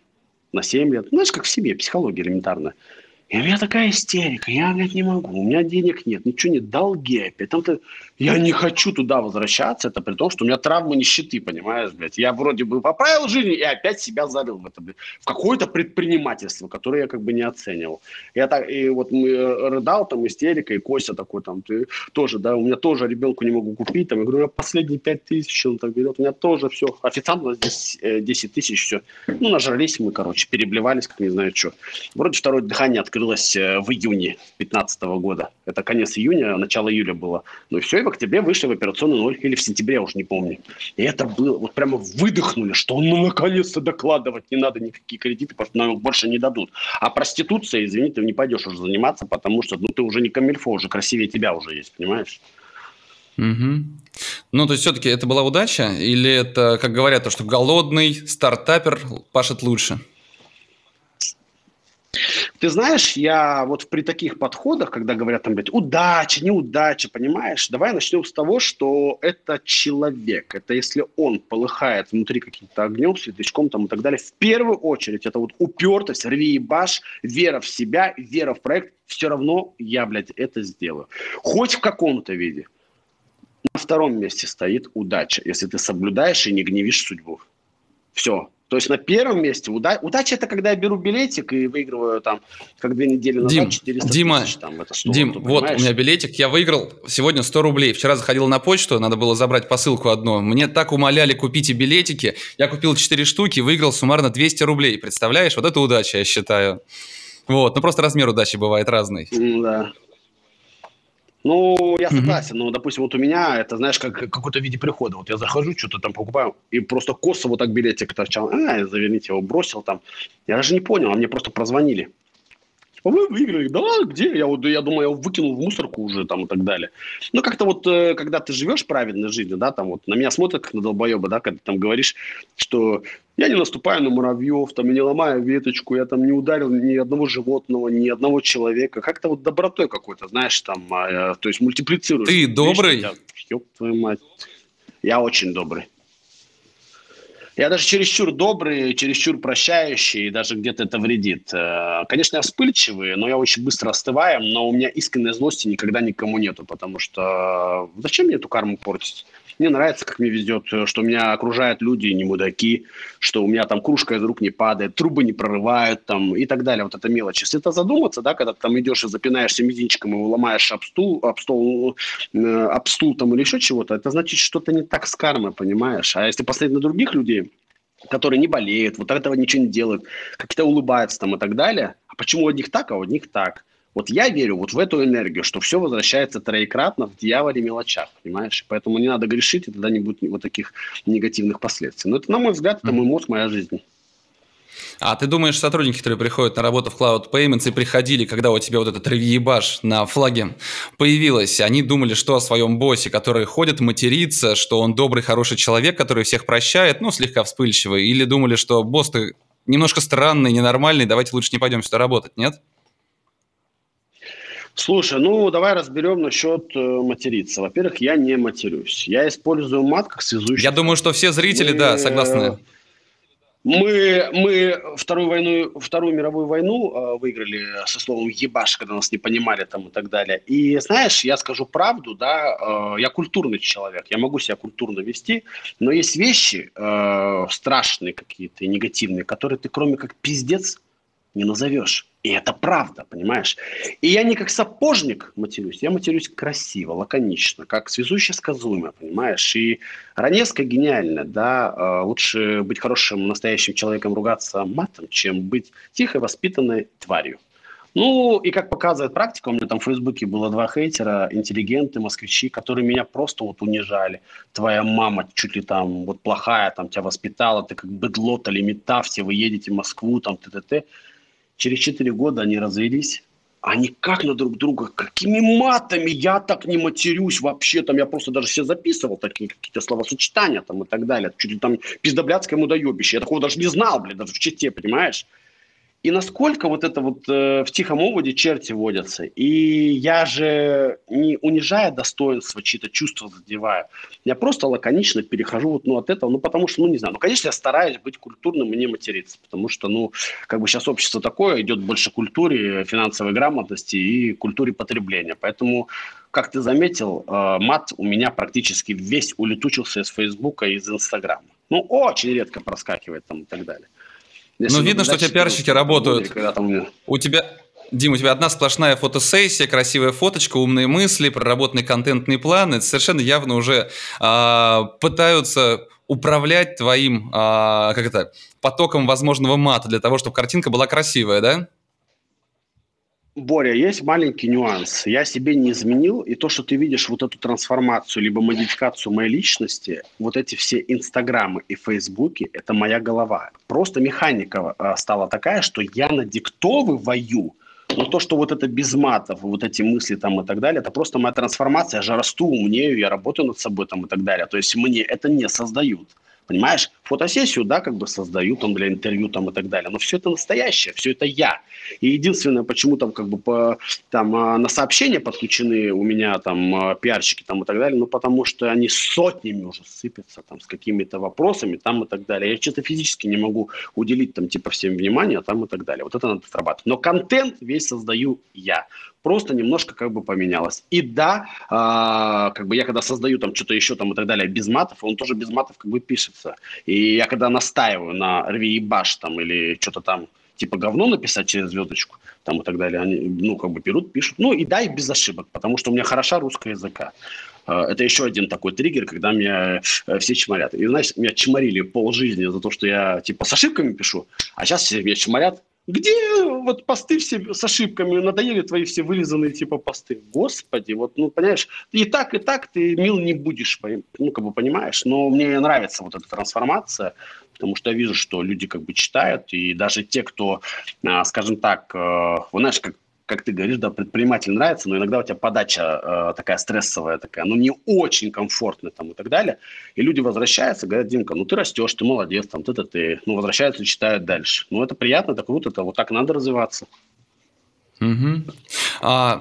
на 7 лет. Знаешь, как в семье, психология элементарная. И у меня такая истерика, я, говорит, не могу, у меня денег нет, ничего нет, долги опять. Там-то я не хочу туда возвращаться, это при том, что у меня травма нищеты, понимаешь, блядь. Я вроде бы поправил жизнь и опять себя залил в это, блядь, в какое-то предпринимательство, которое я как бы не оценивал. Я так, и вот рыдал, там, истерика, и Костя такой, там, ты тоже, да, у меня тоже ребенку не могу купить, там, я говорю, у меня последние 5000, он так берет, у меня тоже все, официант у нас здесь 10 000, все. Ну, нажрались мы, короче, переблевались, как не знаю что. Вроде второе дыхание открылось. Открылась в июне 2015 года. Это конец июня, начало июля было. Ну и все, и в октябре вышли в операционную ноль. Или в сентябре, я уже не помню. И это было, вот прямо выдохнули, что ну наконец-то докладывать не надо никакие кредиты, потому что нам больше не дадут. А проституция, извини, ты не пойдешь уже заниматься, потому что ну ты уже не камильфо, уже красивее тебя уже есть, понимаешь? Угу. Ну, то есть все-таки это была удача? Или это, как говорят, то, что голодный стартапер пашет лучше? Ты знаешь, я вот при таких подходах, когда говорят там, блядь, удача, неудача, понимаешь, давай начнем с того, что это человек, это если он полыхает внутри каким-то огнем, светлячком там и так далее, в первую очередь это вот упертость, рви и баш, вера в себя, вера в проект, все равно я, блядь, это сделаю, хоть в каком-то виде. На втором месте стоит удача, если ты соблюдаешь и не гневишь судьбу, все. То есть на первом месте удача – это когда я беру билетик и выигрываю там, как 2 недели назад, Дим, 400 тысяч. Там, это 100, Дим, вот у меня билетик, я выиграл сегодня 100 рублей. Вчера заходил на почту, надо было забрать посылку одну. Мне так умоляли, купите билетики. Я купил 4 штуки, выиграл суммарно 200 рублей. Представляешь, вот это удача, я считаю. Вот, ну просто размер удачи бывает разный. Да. Ну, я согласен, но, допустим, вот у меня, это, знаешь, как какой-то в виде прихода. Вот я захожу, что-то там покупаю, и просто косо вот так билетик торчал. Заверните его, бросил там. Я даже не понял, а мне просто прозвонили. Вы выиграли, да ладно, где? Я думаю, я его выкинул в мусорку уже там и так далее. Ну, как-то вот, когда ты живешь праведной жизнью, да, там вот на меня смотрят как на долбоеба, да, когда ты там говоришь, что я не наступаю на муравьев, там, и не ломаю веточку, я там не ударил ни одного животного, ни одного человека. Как-то вот добротой какой-то, знаешь, там, то есть мультиплицируешь. Ты добрый? Ёб твою мать. Я очень добрый. Я даже чересчур добрый, чересчур прощающий, и даже где-то это вредит. Конечно, я вспыльчивый, но я очень быстро остываю, но у меня искренней злости никогда никому нету, потому что зачем мне эту карму портить? Мне нравится, как мне везет, что меня окружают люди, не мудаки, что у меня там кружка из рук не падает, трубы не прорывают там, и так далее. Вот это мелочи. Если это задуматься, да, когда ты там идешь и запинаешься мизинчиком и ломаешь об стул там или еще чего-то, это значит, что-то не так с кармой, понимаешь? А если посмотреть на других людей, которые не болеют, вот этого ничего не делают, как-то улыбаются там и так далее. А почему у одних так, а у одних так? Вот я верю вот в эту энергию, что все возвращается троекратно в дьяволе мелочах, понимаешь? Поэтому не надо грешить, и тогда не будет вот таких негативных последствий. Но это, на мой взгляд, это мой мозг, моя жизнь. А ты думаешь, сотрудники, которые приходят на работу в CloudPayments и приходили, когда у тебя вот этот ревьебаш на флаге появилась, они думали, что о своем боссе, который ходит материться, что он добрый, хороший человек, который всех прощает, ну, слегка вспыльчивый, или думали, что босс-то немножко странный, ненормальный, давайте лучше не пойдем сюда работать, нет? Слушай, ну давай разберем насчет материться. Во-первых, я не матерюсь. Я использую мат как связующий. Я думаю, что все зрители, да, согласны. Мы Вторую мировую войну выиграли со словом «ебаш», когда нас не понимали там и так далее. И знаешь, я скажу правду, да, я культурный человек, я могу себя культурно вести, но есть вещи страшные какие-то и негативные, которые ты кроме как пиздец не назовешь. И это правда, понимаешь? И я не как сапожник матерюсь, я матерюсь красиво, лаконично, как связующая сказуемая, понимаешь? И Раневская гениальна, да? Лучше быть хорошим, настоящим человеком, ругаться матом, чем быть тихой, воспитанной тварью. Ну, и как показывает практика, у меня там в Фейсбуке было 2 хейтера, интеллигенты, москвичи, которые меня просто вот унижали. Твоя мама чуть ли там вот плохая, там тебя воспитала, ты как быдло, то ли метафте, вы едете в Москву, там т.т.т. Через 4 года они развелись. Они как на друг друга, какими матами, я так не матерюсь вообще, там я просто даже все записывал, такие какие-то словосочетания там и так далее. Чуть ли там пиздоблядское мудоебище, я такого даже не знал, блядь, даже в чите, понимаешь? И насколько вот это вот в тихом оводе черти водятся. И я же не унижая достоинства, чьи-то чувства задеваю. Я просто лаконично перехожу вот, от этого. Потому что, не знаю. Конечно, я стараюсь быть культурным и не материться. Потому что, сейчас общество такое, идет больше культуре финансовой грамотности и культуре потребления. Поэтому, как ты заметил, мат у меня практически весь улетучился из Фейсбука и из Инстаграма. Очень редко проскакивает там и так далее. Если видно, что у тебя пиарщики работают. Дим, у тебя одна сплошная фотосессия, красивая фоточка, умные мысли, проработанный контентный план. Это совершенно явно уже пытаются управлять твоим потоком возможного мата для того, чтобы картинка была красивая, да? Боря, есть маленький нюанс. Я себе не изменил, и то, что ты видишь вот эту трансформацию, либо модификацию моей личности, вот эти все инстаграмы и фейсбуки, это моя голова. Просто механика стала такая, что я надиктовываю, то, что вот это без матов, вот эти мысли там и так далее, это просто моя трансформация, я же расту, умнею, я работаю над собой там и так далее. То есть мне это не создают. Понимаешь, фотосессию, создают там для интервью там и так далее. Но все это настоящее, все это я. И единственное, почему на сообщения подключены у меня пиарщики там и так далее, потому что они сотнями уже сыпятся с какими-то вопросами там и так далее. Я чисто физически не могу уделить всем внимание там и так далее. Вот это надо отрабатывать. Но контент весь создаю я. Просто немножко поменялось. И я когда создаю что-то еще и так далее без матов, он тоже без матов пишется. И я когда настаиваю на рви и баш или что-то говно написать через звездочку и так далее, они берут, пишут. И без ошибок, потому что у меня хороша русская языка. Это еще один такой триггер, когда меня все чморят. И значит, меня чморили полжизни за то, что я с ошибками пишу, а сейчас все меня чморят. Где посты все с ошибками? Надоели твои все вылизанные посты. Господи, понимаешь, и так ты мил не будешь, понимаешь. Но мне нравится вот эта трансформация, потому что я вижу, что люди читают, и даже те, кто, скажем так, знаешь, как ты говоришь, предприниматель нравится, но иногда у тебя подача такая стрессовая, не очень комфортная и так далее. И люди возвращаются, говорят: Димка, ты растешь, ты молодец, ты. Возвращаются и читают дальше. Это приятно, это круто, это вот так надо развиваться. Угу.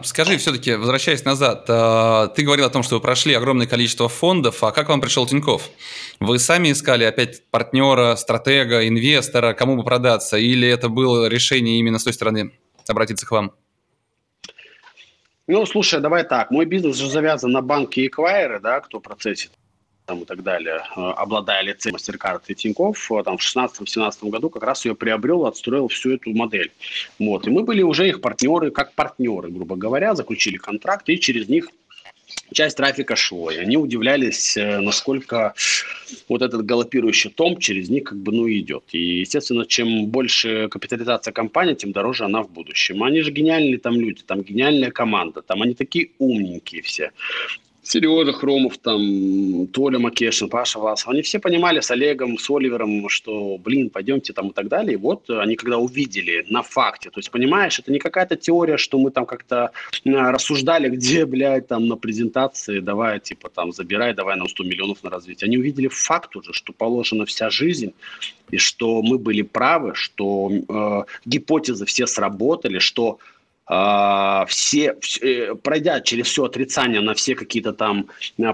Скажи, все-таки, возвращаясь назад, ты говорил о том, что вы прошли огромное количество фондов, а как вам пришел Тинькофф? Вы сами искали опять партнера, стратега, инвестора, кому бы продаться, или это было решение именно с той стороны обратиться к вам? Слушай, давай так. Мой бизнес же завязан на банки и эквайеры, кто процессит и так далее, обладая лицензией Mastercard и Тинькофф, в 2016-2017 году как раз ее приобрел, отстроил всю эту модель. И мы были уже их партнеры, как партнеры, грубо говоря, заключили контракт, и через них часть трафика шло. И они удивлялись, насколько вот этот галопирующий том через них идет. И, естественно, чем больше капитализация компании, тем дороже она в будущем. Они же гениальные люди, гениальная команда, они такие умненькие все. Сережа Хромов, Толя Макешин, Паша Власов, они все понимали с Олегом, с Оливером, что, пойдемте и так далее. И они когда увидели на факте, то есть, понимаешь, это не какая-то теория, что мы как-то рассуждали, где, на презентации, давай, забирай, давай нам 100 миллионов на развитие. Они увидели факт уже, что положена вся жизнь, и что мы были правы, что гипотезы все сработали, что... пройдя через все отрицание на все какие-то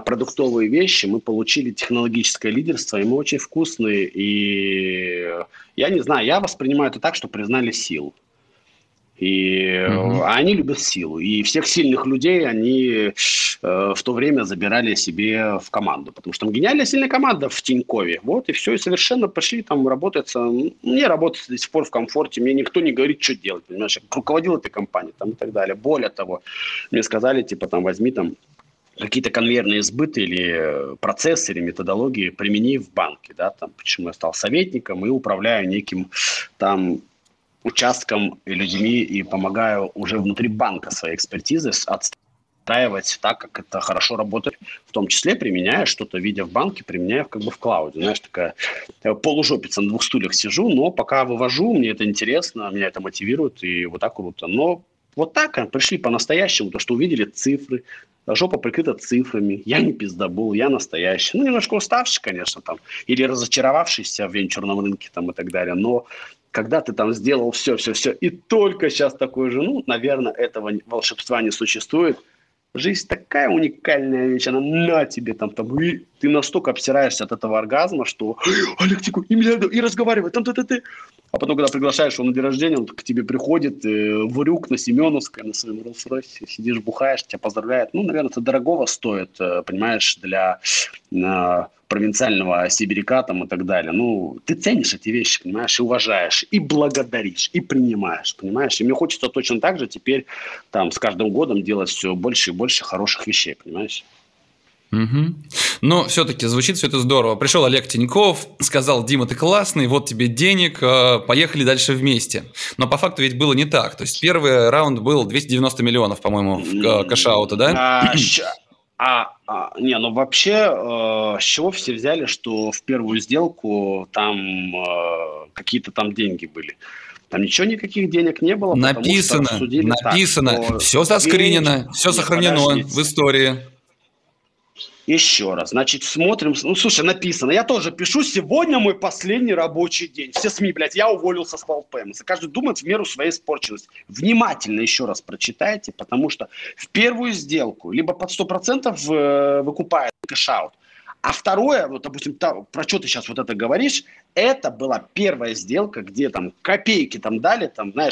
продуктовые вещи, мы получили технологическое лидерство, и мы очень вкусные. И я не знаю, я воспринимаю это так, что признали силу. А они любят силу. И всех сильных людей они в то время забирали себе в команду. Потому что там гениальная сильная команда в Тинькове. И все, и совершенно пошли работать. Мне работать до сих пор в комфорте. Мне никто не говорит, что делать. Понимаешь, я руководил этой компанией и так далее. Более того, мне сказали, возьми какие-то конвейерные сбыты или процессы, или методологии примени в банке. Почему я стал советником и управляю неким участком и людьми, и помогаю уже внутри банка своей экспертизы отстраивать так, как это хорошо работает, в том числе применяя что-то, видя в банке, применяя в клауде. Знаешь, такая полужопица, на двух стульях сижу, но пока вывожу, мне это интересно, меня это мотивирует, и вот так круто. Но вот так пришли по-настоящему, то, что увидели цифры, жопа прикрыта цифрами, я не пиздобол, я настоящий. Немножко уставший, конечно, или разочаровавшийся в венчурном рынке и так далее, но когда ты там сделал все, и только сейчас такой же, наверное, этого волшебства не существует. Жизнь такая уникальная вещь, она на тебе там, и ты настолько обсираешься от этого оргазма, что Олег Тиньков, и разговаривает, там. А потом, когда приглашаешь его на день рождения, он к тебе приходит в Рюк на Семеновской, на своем Rolls-Royce, сидишь, бухаешь, тебя поздравляет. Наверное, это дорогого стоит, понимаешь, для провинциального сибиряка там и так далее. Ты ценишь эти вещи, понимаешь, и уважаешь, и благодаришь, и принимаешь, понимаешь. И мне хочется точно так же теперь с каждым годом делать все больше и больше хороших вещей, понимаешь. Угу. Все-таки звучит все это здорово. Пришел Олег Тиньков, сказал: Дима, ты классный, вот тебе денег, поехали дальше вместе. Но по факту ведь было не так. То есть первый раунд был 290 миллионов, по-моему, кэш-аута, да? Вообще, с чего все взяли, что в первую сделку там какие-то там деньги были? Там ничего, никаких денег не было. Написано, все заскринено, все сохранено в истории. Еще раз. Значит, смотрим. Слушай, написано. Я тоже пишу. Сегодня мой последний рабочий день. Все СМИ, я уволился с CloudPayments. Каждый думает в меру своей испорченности. Внимательно еще раз прочитайте, потому что в первую сделку либо под 100% выкупает кэш-аут. А второе, допустим, про что ты сейчас это говоришь, это была первая сделка, где копейки дали, в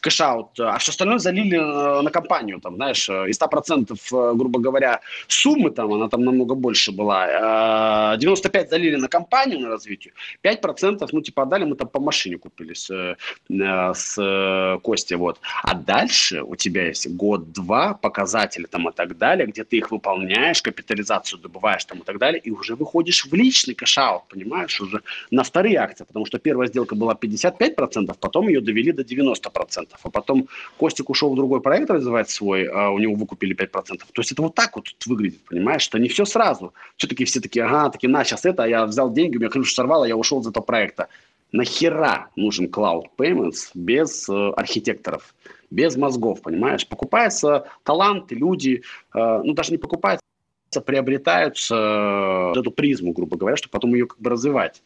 кэш-аут, а все остальное залили на компанию, и 100%, грубо говоря, суммы, она намного больше была, 95% залили на компанию, на развитие, 5%, отдали, мы по машине купили с Костей, А дальше у тебя есть год-два показатели, и так далее, где ты их выполняешь, капитализацию добываешь, и так далее. И уже выходишь в личный кэш-аут, понимаешь, уже на вторые акции, потому что первая сделка была 55%, потом ее довели до 90%, а потом Костик ушел в другой проект развивать свой, а у него выкупили 5%. То есть это так выглядит, понимаешь, что не все сразу. Все-таки все такие, сейчас это, а я взял деньги, у меня крышу сорвало, я ушел из этого проекта. Нахера нужен CloudPayments без архитекторов, без мозгов, понимаешь? Покупаются таланты, люди, даже не покупаются, приобретаются эту призму, грубо говоря, чтобы потом ее развивать.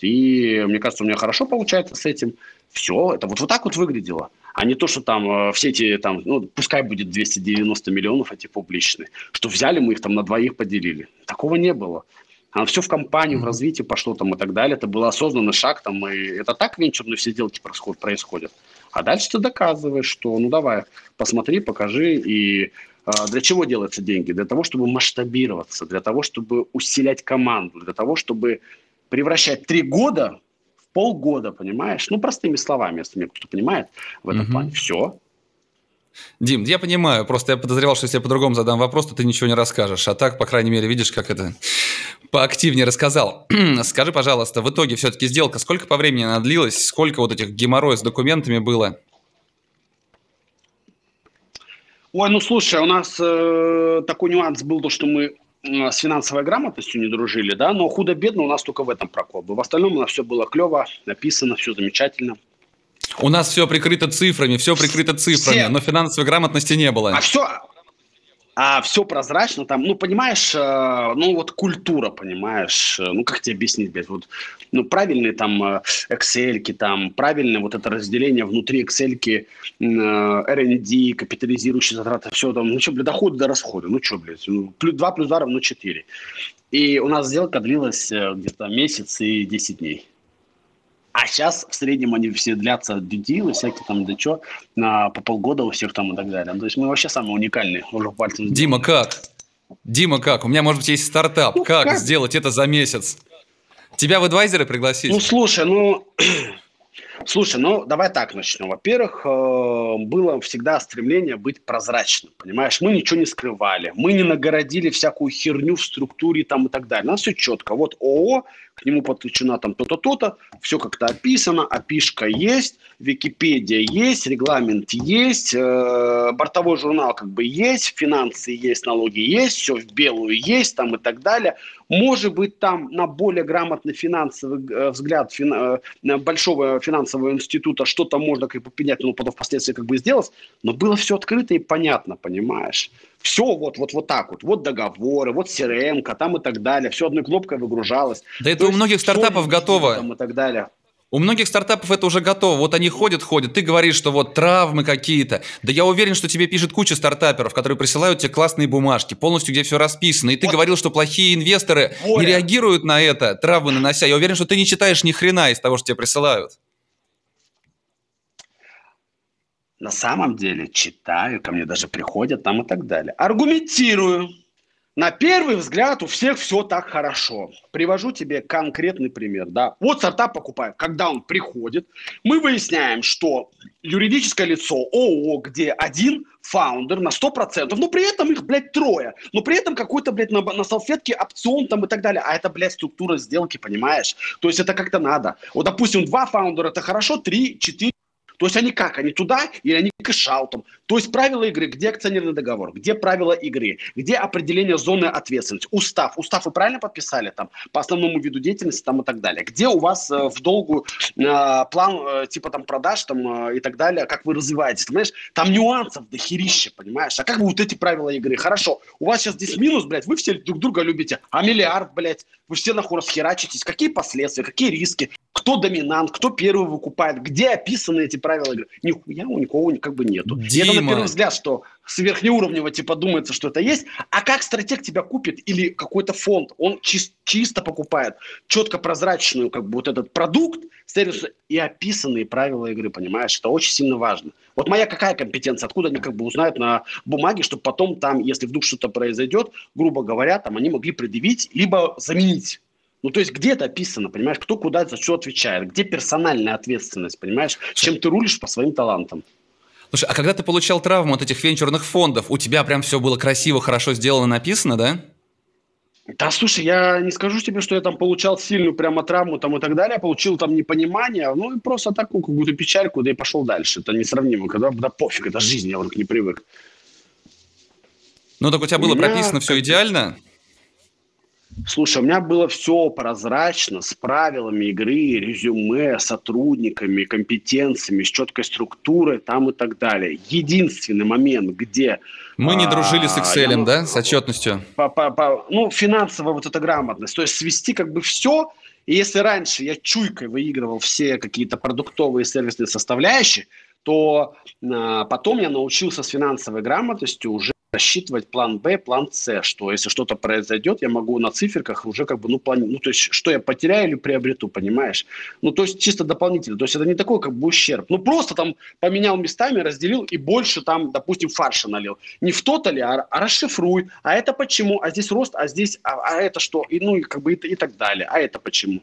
И мне кажется, у меня хорошо получается с этим. Все, это так выглядело. А не то, что все эти, пускай будет 290 миллионов эти публичные, что взяли мы их на двоих поделили. Такого не было. А все в компанию, в развитие пошло и так далее. Это был осознанный шаг, и это так венчурные все сделки происходят. А дальше ты доказываешь, что давай, посмотри, покажи. И для чего делаются деньги? Для того, чтобы масштабироваться, для того, чтобы усилять команду, для того, чтобы превращать 3 года в полгода, понимаешь? Простыми словами, если меня кто-то понимает в этом плане. Все. Дим, я понимаю, просто я подозревал, что если я по-другому задам вопрос, то ты ничего не расскажешь. А так, по крайней мере, видишь, как это поактивнее рассказал. Скажи, пожалуйста, в итоге все-таки сделка, сколько по времени она длилась? Сколько этих геморроев с документами было? Слушай, у нас такой нюанс был, то, что мы с финансовой грамотностью не дружили, да, но худо-бедно у нас только в этом прокол был. В остальном у нас все было клево, написано, все замечательно. У нас все прикрыто цифрами, но финансовой грамотности не было. А все прозрачно понимаешь, культура, понимаешь, как тебе объяснить, блядь, правильные Excel-ки, правильное это разделение внутри Excel-ки, R&D, капитализирующие затраты, все доходы до расхода, плюс 2 плюс 2 равно 4. И у нас сделка длилась где-то месяц и 10 дней. А сейчас в среднем они все длятся дюдилы, всякие по полгода у всех и так далее. То есть мы вообще самые уникальные. Дима, как? У меня, может быть, есть стартап. Как сделать это за месяц? Тебя в адвайзеры пригласить? Слушай, давай так начнем. Во-первых, было всегда стремление быть прозрачным, понимаешь? Мы ничего не скрывали, мы не нагородили всякую херню в структуре и так далее. У нас все четко. ООО, к нему подключено то-то, все как-то описано, опишка есть, Википедия есть, регламент есть, бортовой журнал есть, финансы есть, налоги есть, все в белую есть и так далее. Может быть, на более грамотный финансовый взгляд большого финансового института что-то можно попенять, но потом впоследствии сделать, но было все открыто и понятно, понимаешь? Все так. Вот договоры, CRM-ка и так далее. Все одной кнопкой выгружалось. Да это у многих стартапов готово. И так далее. У многих стартапов это уже готово. Вот они ходят. Ты говоришь, что вот травмы какие-то. Да я уверен, что тебе пишет куча стартаперов, которые присылают тебе классные бумажки, полностью где все расписано. И ты говорил, что плохие инвесторы не реагируют на это, травмы нанося. Я уверен, что ты не читаешь ни хрена из того, что тебе присылают. На самом деле читаю, ко мне даже приходят там и так далее. Аргументирую. На первый взгляд у всех все так хорошо. Привожу тебе конкретный пример. Да? Вот стартап покупаю. Когда он приходит, мы выясняем, что юридическое лицо ООО, где один фаундер на 100%, но при этом их, трое. Но при этом какой-то, на салфетке опцион там и так далее. А это, структура сделки, понимаешь? То есть это как-то надо. Вот, допустим, 2 фаундера – это хорошо, 3, 4. То есть они как? Они туда или они кэш-аутом? То есть правила игры, где акционерный договор, где правила игры, где определение зоны ответственности, устав. Устав вы правильно подписали там по основному виду деятельности там и так далее. Где у вас в долгу план продаж там и так далее, как вы развиваетесь, понимаешь? Там нюансов дохерища, понимаешь? А как вы вот эти правила игры? Хорошо, у вас сейчас здесь минус, вы все друг друга любите, а миллиард, вы все нахуй расхерачитесь. Какие последствия, какие риски? Кто доминант, кто первый выкупает, где описаны эти правила игры? Нихуя у никого нету. Дима. Это на первый взгляд, что сверхнеуровнево думается, что это есть. А как стратег тебя купит или какой-то фонд, он чисто покупает четко прозрачную этот продукт, сервис и описанные правила игры, понимаешь? Это очень сильно важно. Вот моя какая компетенция, откуда они узнают на бумаге, чтобы потом там, если вдруг что-то произойдет, грубо говоря, там они могли предъявить, либо заменить. То есть где это описано, понимаешь, кто куда за что отвечает, где персональная ответственность, понимаешь, чем ты рулишь по своим талантам. Слушай, а когда ты получал травму от этих венчурных фондов, у тебя прям все было красиво, хорошо сделано, написано, да? Да, слушай, я не скажу тебе, что я там получал сильную прямо травму там и так далее, получил там непонимание, и просто такую какую-то печальку, да и пошел дальше. Это несравнимо, когда пофиг, это жизнь, я не привык. Так у тебя было прописано все идеально? Слушай, у меня было все прозрачно, с правилами игры, резюме, сотрудниками, компетенциями, с четкой структурой там и так далее. Единственный момент, где... Мы не дружили с Excel, да, с отчетностью? Финансовая эта грамотность. То есть свести все. И если раньше я чуйкой выигрывал все какие-то продуктовые сервисные составляющие, то потом я научился с финансовой грамотностью уже рассчитывать план Б, план С, что если что-то произойдет, я могу на циферках уже то есть, что я потеряю или приобрету, понимаешь? То есть, чисто дополнительно, то есть, это не такой ущерб. Просто там поменял местами, разделил и больше там, допустим, фарша налил. Не в то-то ли, а расшифруй, а это почему, а здесь рост, а здесь, а это что, и так далее, а это почему.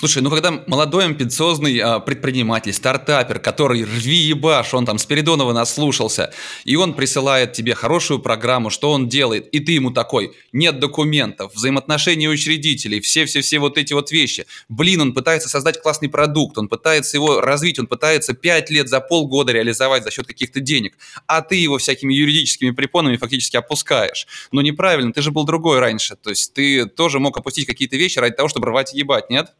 Слушай, когда молодой амбициозный предприниматель, стартапер, который рви-ебаш, он там Спиридонова наслушался, и он присылает тебе хорошую программу, что он делает, и ты ему такой: нет документов, взаимоотношения учредителей, все-все-все эти вещи. Блин, он пытается создать классный продукт, он пытается его развить, он пытается 5 лет за полгода реализовать за счет каких-то денег, а ты его всякими юридическими препонами фактически опускаешь. Но неправильно, ты же был другой раньше, то есть ты тоже мог опустить какие-то вещи ради того, чтобы рвать и ебать, нет?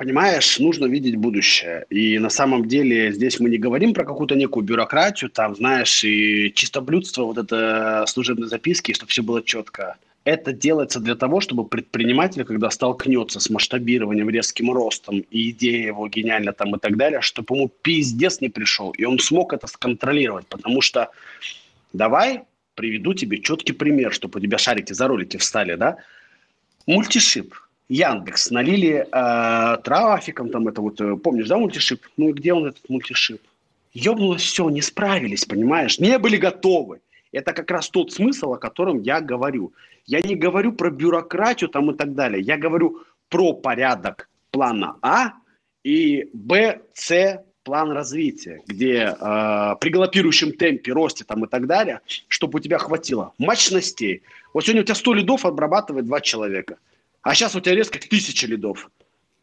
Понимаешь, нужно видеть будущее. И на самом деле здесь мы не говорим про какую-то некую бюрократию, и чистоблюдство, служебные записки, чтобы все было четко. Это делается для того, чтобы предприниматель, когда столкнется с масштабированием, резким ростом, и идея его гениальна и так далее, чтобы ему пиздец не пришел, и он смог это сконтролировать. Потому что давай приведу тебе четкий пример, чтобы у тебя шарики за ролики встали, да? Мультишип. Яндекс налили трафиком, помнишь, да, мультишип? И где он, этот мультишип? Ёбнулось все, не справились, понимаешь? Не были готовы. Это как раз тот смысл, о котором я говорю. Я не говорю про бюрократию и так далее. Я говорю про порядок плана А и Б, С, план развития, где при галопирующем темпе, росте и так далее, чтобы у тебя хватило мощностей. Вот сегодня у тебя 100 лидов обрабатывает 2 человека. А сейчас у тебя резко 1000 лидов.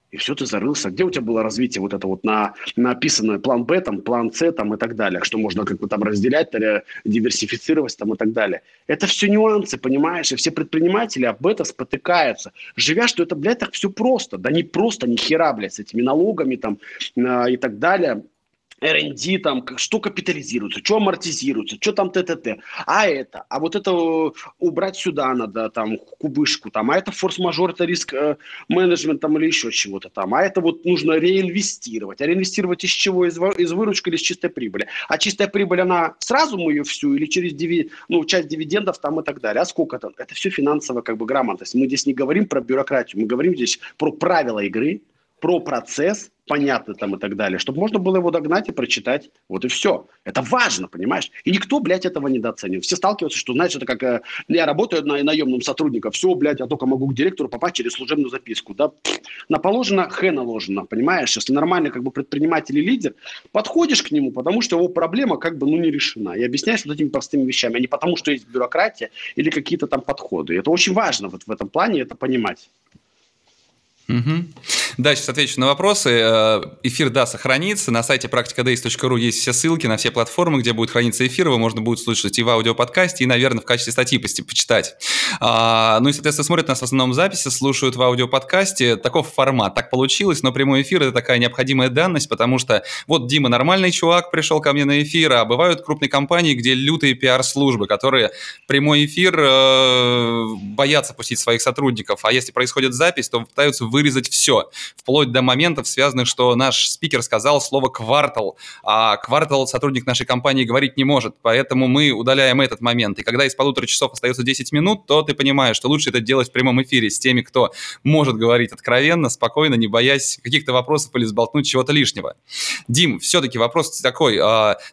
И все, ты зарылся. Где у тебя было развитие на описанный план Б, план С и так далее? Что можно разделять, диверсифицировать и так далее. Это все нюансы, понимаешь? И все предприниматели об этом спотыкаются. Живя, что это, так все просто. Да не просто, ни хера, с этими налогами и так далее. R&D, там, что капитализируется, что амортизируется, что там т.т.т. А это, а вот это убрать сюда надо, там, кубышку, там, а это форс-мажор, это риск менеджмент, там, или еще чего-то там. А это вот нужно реинвестировать. А реинвестировать из чего? Из выручки или из чистой прибыли? А чистая прибыль, она сразу мы ее всю или через часть дивидендов там и так далее? А сколько там? Это все финансовая, как бы, грамотность. Мы здесь не говорим про бюрократию, мы говорим здесь про правила игры, про процесс, понятно там и так далее, чтобы можно было его догнать и прочитать, вот и все. Это важно, понимаешь? И никто, блядь, этого недооценивает. Все сталкиваются, что, знаешь, это как я работаю на наемном сотруднике, все, блядь, я только могу к директору попасть через служебную записку, да, наположено, наложено, понимаешь? Если нормальный, как бы, предприниматель и лидер, подходишь к нему, потому что его проблема, как бы, ну, не решена, и объясняешь вот этими простыми вещами, а не потому, что есть бюрократия или какие-то там подходы. Это очень важно вот в этом плане, это понимать. Угу. Да, сейчас отвечу на вопросы. Эфир, да, сохранится. На сайте практикадейс.ру есть все ссылки на все платформы, где будет храниться эфир. Его можно будет слушать и в аудиоподкасте, и, наверное, в качестве статьи почитать. Ну и, соответственно, смотрят нас в основном записи, слушают в аудиоподкасте. Таков формат. Так получилось, но прямой эфир – это такая необходимая данность, потому что вот Дима нормальный чувак пришел ко мне на эфир, а бывают крупные компании, где лютые пиар-службы, которые прямой эфир боятся пустить своих сотрудников. А если происходит запись, то пытаются вырезать все, вплоть до моментов, связанных, что наш спикер сказал слово «квартал», а «квартал» сотрудник нашей компании говорить не может, поэтому мы удаляем этот момент. И когда из 1,5 часа остается 10 минут, то ты понимаешь, что лучше это делать в прямом эфире с теми, кто может говорить откровенно, спокойно, не боясь каких-то вопросов или сболтнуть чего-то лишнего. Дим, все-таки вопрос такой.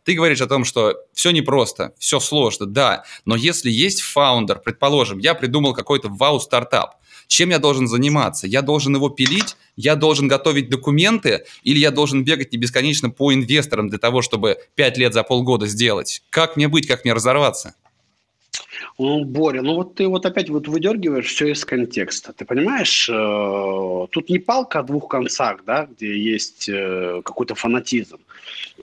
Ты говоришь о том, что все непросто, все сложно, да, но если есть фаундер, предположим, я придумал какой-то вау-стартап, чем я должен заниматься? Я должен его пилить? Я должен готовить документы? Или я должен бегать не бесконечно по инвесторам для того, чтобы 5 лет за полгода сделать? Как мне быть, как мне разорваться? Ну, Боря, ну вот ты вот опять вот выдергиваешь все из контекста. Ты понимаешь, тут не палка о двух концах, да, где есть какой-то фанатизм.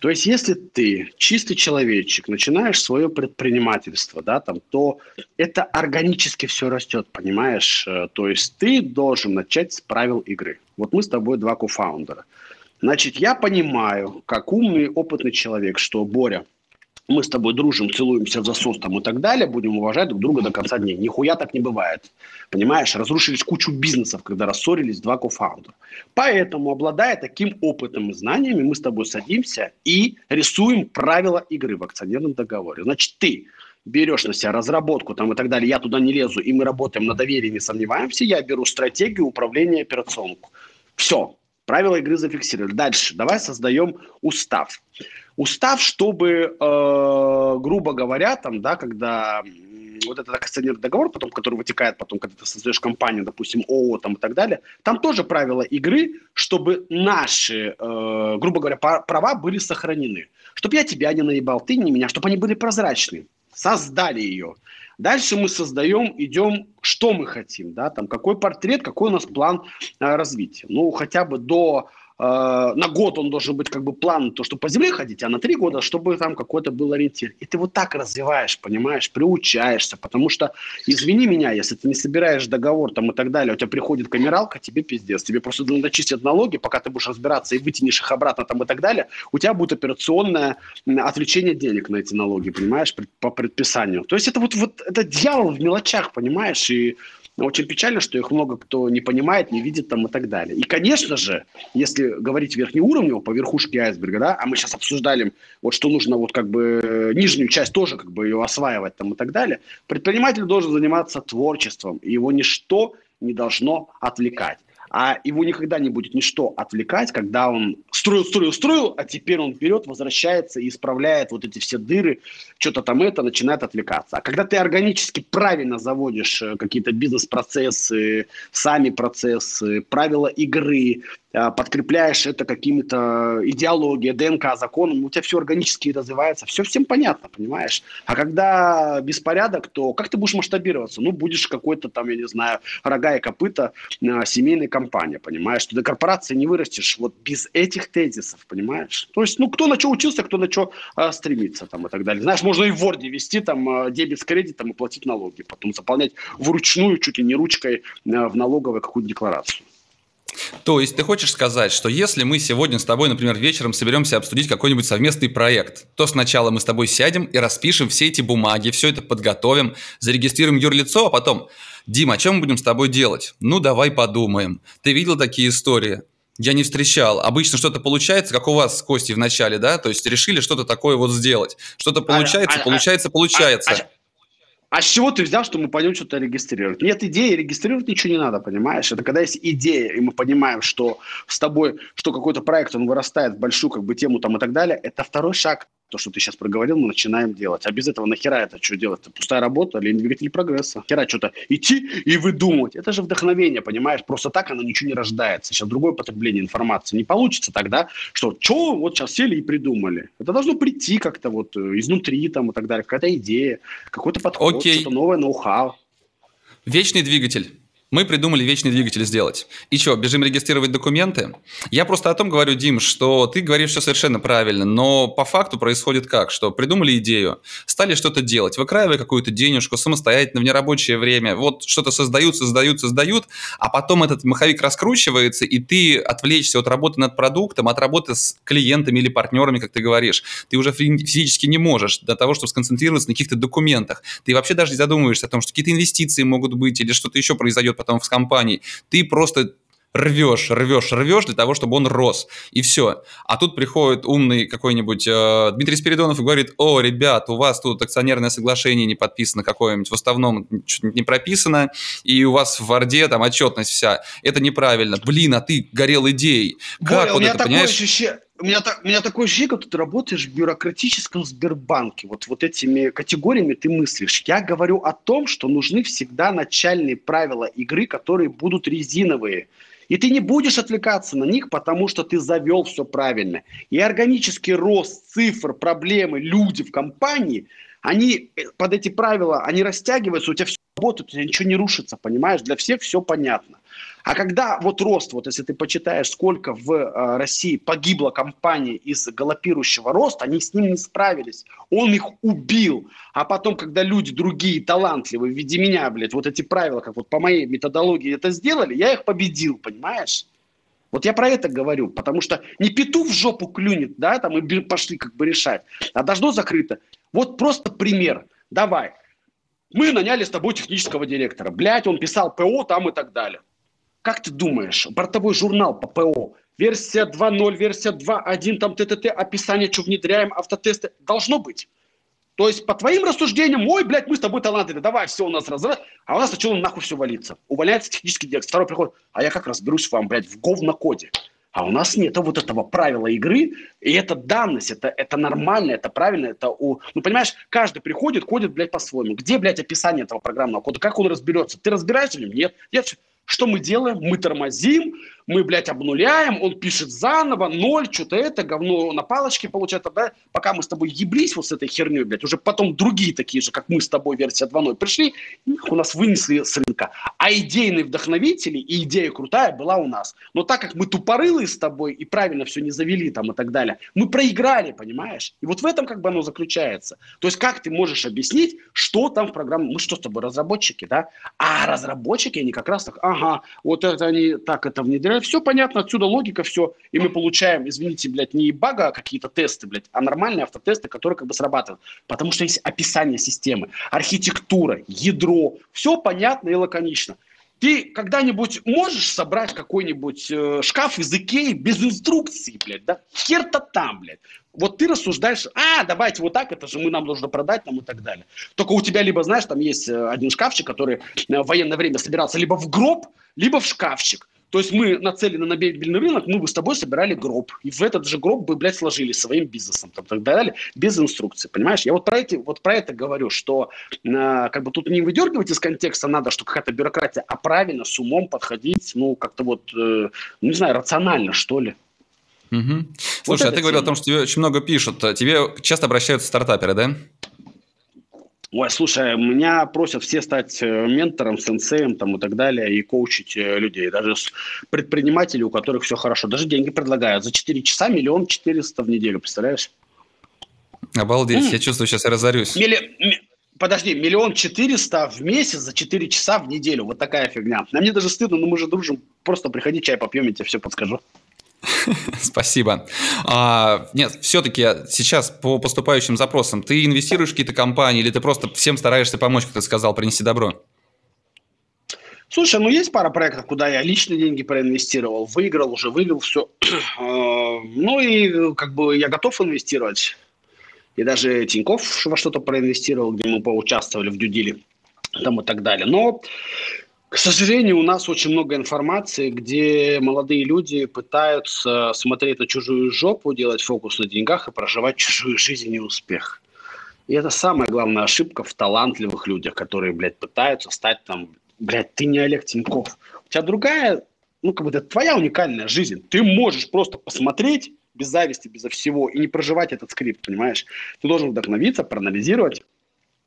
То есть если ты чистый человечек, начинаешь свое предпринимательство, да, там, то это органически все растет, понимаешь? То есть ты должен начать с правил игры. Вот мы с тобой два кофаундера. Значит, я понимаю, как умный, опытный человек, что, Боря, мы с тобой дружим, целуемся в засос там и так далее, будем уважать друг друга до конца дней. Нихуя так не бывает. Понимаешь, разрушились кучу бизнесов, когда рассорились два кофаундера. Поэтому, обладая таким опытом и знаниями, мы с тобой садимся и рисуем правила игры в акционерном договоре. Значит, ты берешь на себя разработку там и так далее, я туда не лезу, и мы работаем на доверии, не сомневаемся, я беру стратегию управления операционку. Все. Правила игры зафиксировали. Дальше давай создаем устав. Устав, чтобы, грубо говоря, там, да, когда вот этот акционерный договор, потом, который вытекает потом, когда ты создаешь компанию, допустим, ООО там, и так далее, там тоже правила игры, чтобы наши, грубо говоря, права были сохранены. Чтобы я тебя не наебал, ты не меня, чтобы они были прозрачны. Создали ее. Дальше мы создаем, идем, что мы хотим, да, там, какой портрет, какой у нас план развития. Ну, хотя бы на год он должен быть, как бы, план, то, что по земле ходить, а на 3 года, чтобы там какой-то был ориентир. И ты вот так развиваешь, понимаешь, приучаешься, потому что, извини меня, если ты не собираешь договор там и так далее, у тебя приходит камералка, тебе пиздец, тебе просто надо чистить налоги, пока ты будешь разбираться и вытянешь их обратно там и так далее, у тебя будет операционное отвлечение денег на эти налоги, понимаешь, по предписанию. То есть это вот это дьявол в мелочах, понимаешь, и очень печально, что их много кто не понимает, не видит там и так далее. И, конечно же, если говорить верхнеуровнево, по верхушке айсберга, да, а мы сейчас обсуждали, вот что нужно вот как бы нижнюю часть тоже как бы ее осваивать там и так далее, предприниматель должен заниматься творчеством, и его ничто не должно отвлекать. А его никогда не будет ничто отвлекать, когда он строил, а теперь он вперед, возвращается и исправляет вот эти все дыры, что-то там это, начинает отвлекаться. А когда ты органически правильно заводишь какие-то бизнес-процессы, сами процессы, правила игры, подкрепляешь это какими-то идеологией, ДНК, законом, у тебя все органически развивается, все всем понятно, понимаешь? А когда беспорядок, то как ты будешь масштабироваться? Ну, будешь какой-то там, я не знаю, рога и копыта семейной компании, понимаешь? Ты до корпорации не вырастешь вот без этих тезисов, понимаешь? То есть, ну, кто на что учился, кто на что стремится там и так далее. Знаешь, можно и в Word вести там дебет с кредитом и платить налоги, потом заполнять вручную, чуть ли не ручкой в налоговой какую-то декларацию. То есть ты хочешь сказать, что если мы сегодня с тобой, например, вечером соберемся обсудить какой-нибудь совместный проект, то сначала мы с тобой сядем и распишем все эти бумаги, все это подготовим, зарегистрируем юрлицо, а потом: «Дим, о чем мы будем с тобой делать? Ну, давай подумаем. Ты видел такие истории?» Я не встречал. Обычно что-то получается, как у вас с Костей в начале, да? То есть решили что-то такое вот сделать. Что-то получается. А с чего ты взял, что мы пойдем что-то регистрировать? Нет идеи, регистрировать ничего не надо, понимаешь? Это когда есть идея, и мы понимаем, что с тобой, что какой-то проект, он вырастает в большую как бы тему там и так далее, это второй шаг. То, что ты сейчас проговорил, мы начинаем делать. А без этого нахера это что делать? Это пустая работа, лень двигатель прогресса. Нахера что-то идти и выдумывать. Это же вдохновение, понимаешь? Просто так оно ничего не рождается. Сейчас другое потребление информации. Не получится тогда, что вот сейчас сели и придумали. Это должно прийти как-то вот изнутри там и так далее. Какая-то идея, какой-то подход, что-то новое, ноу-хау. Вечный двигатель. Мы придумали вечный двигатель сделать. И что, бежим регистрировать документы? Я просто о том говорю, Дим, что ты говоришь все совершенно правильно, но по факту происходит как? Что придумали идею, стали что-то делать, выкраивая какую-то денежку самостоятельно в нерабочее время, вот что-то создают, а потом этот маховик раскручивается, и ты отвлечься от работы над продуктом, от работы с клиентами или партнерами, как ты говоришь. Ты уже физически не можешь для того, чтобы сконцентрироваться на каких-то документах. Ты вообще даже не задумываешься о том, что какие-то инвестиции могут быть или что-то еще произойдет потом с компанией, ты просто рвешь для того, чтобы он рос, и все. А тут приходит умный какой-нибудь Дмитрий Спиридонов и говорит: «О, ребят, у вас тут акционерное соглашение не подписано какое-нибудь, в уставном не прописано, и у вас в Орде там отчетность вся, это неправильно, блин, а ты горел идеей». Как Боря, вот это, понимаешь? У меня такое ощущение, когда ты работаешь в бюрократическом Сбербанке. Вот этими категориями ты мыслишь. Я говорю о том, что нужны всегда начальные правила игры, которые будут резиновые. И ты не будешь отвлекаться на них, потому что ты завел все правильно. И органический рост цифр, проблемы, люди в компании, они под эти правила, они растягиваются, у тебя все работает, у тебя ничего не рушится, понимаешь? Для всех все понятно. А когда вот рост, вот если ты почитаешь, сколько в России погибло компаний из галопирующего роста, они с ним не справились, он их убил. А потом, когда люди другие, талантливые, в виде меня, блядь, вот эти правила, как вот по моей методологии это сделали, я их победил, понимаешь? Вот я про это говорю, потому что не петух в жопу клюнет, да, там и пошли как бы решать, а должно закрыто. Вот просто пример, давай. Мы наняли с тобой технического директора, блядь, он писал ПО там и так далее. Как ты думаешь, бортовой журнал по ПО, версия 2.0, версия 2.1, там ТТТ, описание, что внедряем, автотесты, должно быть. То есть по твоим рассуждениям, ой, блядь, мы с тобой талантливы, давай, все у нас разрывает, а у нас сначала нахуй все валится. Увольняется технический директор, второй приходит, а я как разберусь вам, блядь, в говнокоде. А у нас нет вот этого правила игры, и это данность, это нормально, это правильно, это... Ну, понимаешь, каждый приходит, кодит, блядь, по-своему. Где, блядь, описание этого программного кода? Как он разберется? Ты разбираешься в нем? Нет. Что мы делаем? Мы тормозим, мы, блядь, обнуляем, он пишет заново, ноль, что-то это, говно на палочке получает. Да? Пока мы с тобой еблись вот с этой херней, блядь, уже потом другие такие же, как мы с тобой, версия 2.0, пришли, их у нас вынесли с рынка. А идейные вдохновители и идея крутая была у нас. Но так как мы тупорылые с тобой и правильно все не завели там и так далее, мы проиграли, понимаешь? И вот в этом как бы оно заключается. То есть как ты можешь объяснить, что там в программе? Мы что с тобой, разработчики, да? А разработчики, они как раз так... Ага, вот это они так это внедряют. Все понятно, отсюда логика, все. И мы получаем, извините, блядь, не бага, а какие-то тесты, блядь, а нормальные автотесты, которые как бы срабатывают. Потому что есть описание системы, архитектура, ядро. Все понятно и лаконично. Ты когда-нибудь можешь собрать какой-нибудь шкаф из Икеи без инструкции, блядь, да? Хер-то там, блядь. Вот ты рассуждаешь, давайте вот так, это же нам нужно продать там и так далее. Только у тебя либо, знаешь, там есть один шкафчик, который в военное время собирался либо в гроб, либо в шкафчик. То есть мы нацелены на мебельный рынок, мы бы с тобой собирали гроб. И в этот же гроб бы, блядь, сложили своим бизнесом. Там, так далее, без инструкции, понимаешь? Я вот про это говорю, что как бы тут не выдергивать из контекста надо, что какая-то бюрократия, а правильно, с умом подходить, ну, как-то вот, не знаю, рационально, что ли. Угу. Слушай, ты говорил о том, что тебе очень много пишут. Тебе часто обращаются стартаперы, да? Ой, слушай, меня просят все стать ментором, сенсеем там, и так далее, и коучить людей. Даже предприниматели, у которых все хорошо. Даже деньги предлагают. За 4 часа 1 400 000 в неделю, представляешь? Обалдеть, я чувствую, сейчас я разорюсь. Подожди, 1 400 000 в месяц за 4 часа в неделю. Вот такая фигня. А мне даже стыдно, но мы же дружим. Просто приходи, чай попьем, я тебе все подскажу. Спасибо. Нет, все-таки сейчас по поступающим запросам. Ты инвестируешь в какие-то компании или ты просто всем стараешься помочь, как ты сказал, принести добро? Слушай, ну есть пара проектов, куда я лично деньги проинвестировал, уже выиграл все. Ну и как бы я готов инвестировать. И даже Тинькофф во что-то проинвестировал, где мы поучаствовали в дюдиле там и так далее. Но, к сожалению, у нас очень много информации, где молодые люди пытаются смотреть на чужую жопу, делать фокус на деньгах и проживать чужую жизнь и успех. И это самая главная ошибка в талантливых людях, которые, блядь, пытаются стать там... Блядь, ты не Олег Тиньков. У тебя другая, ну, как бы это твоя уникальная жизнь. Ты можешь просто посмотреть без зависти, безо всего, и не проживать этот скрипт, понимаешь? Ты должен вдохновиться, проанализировать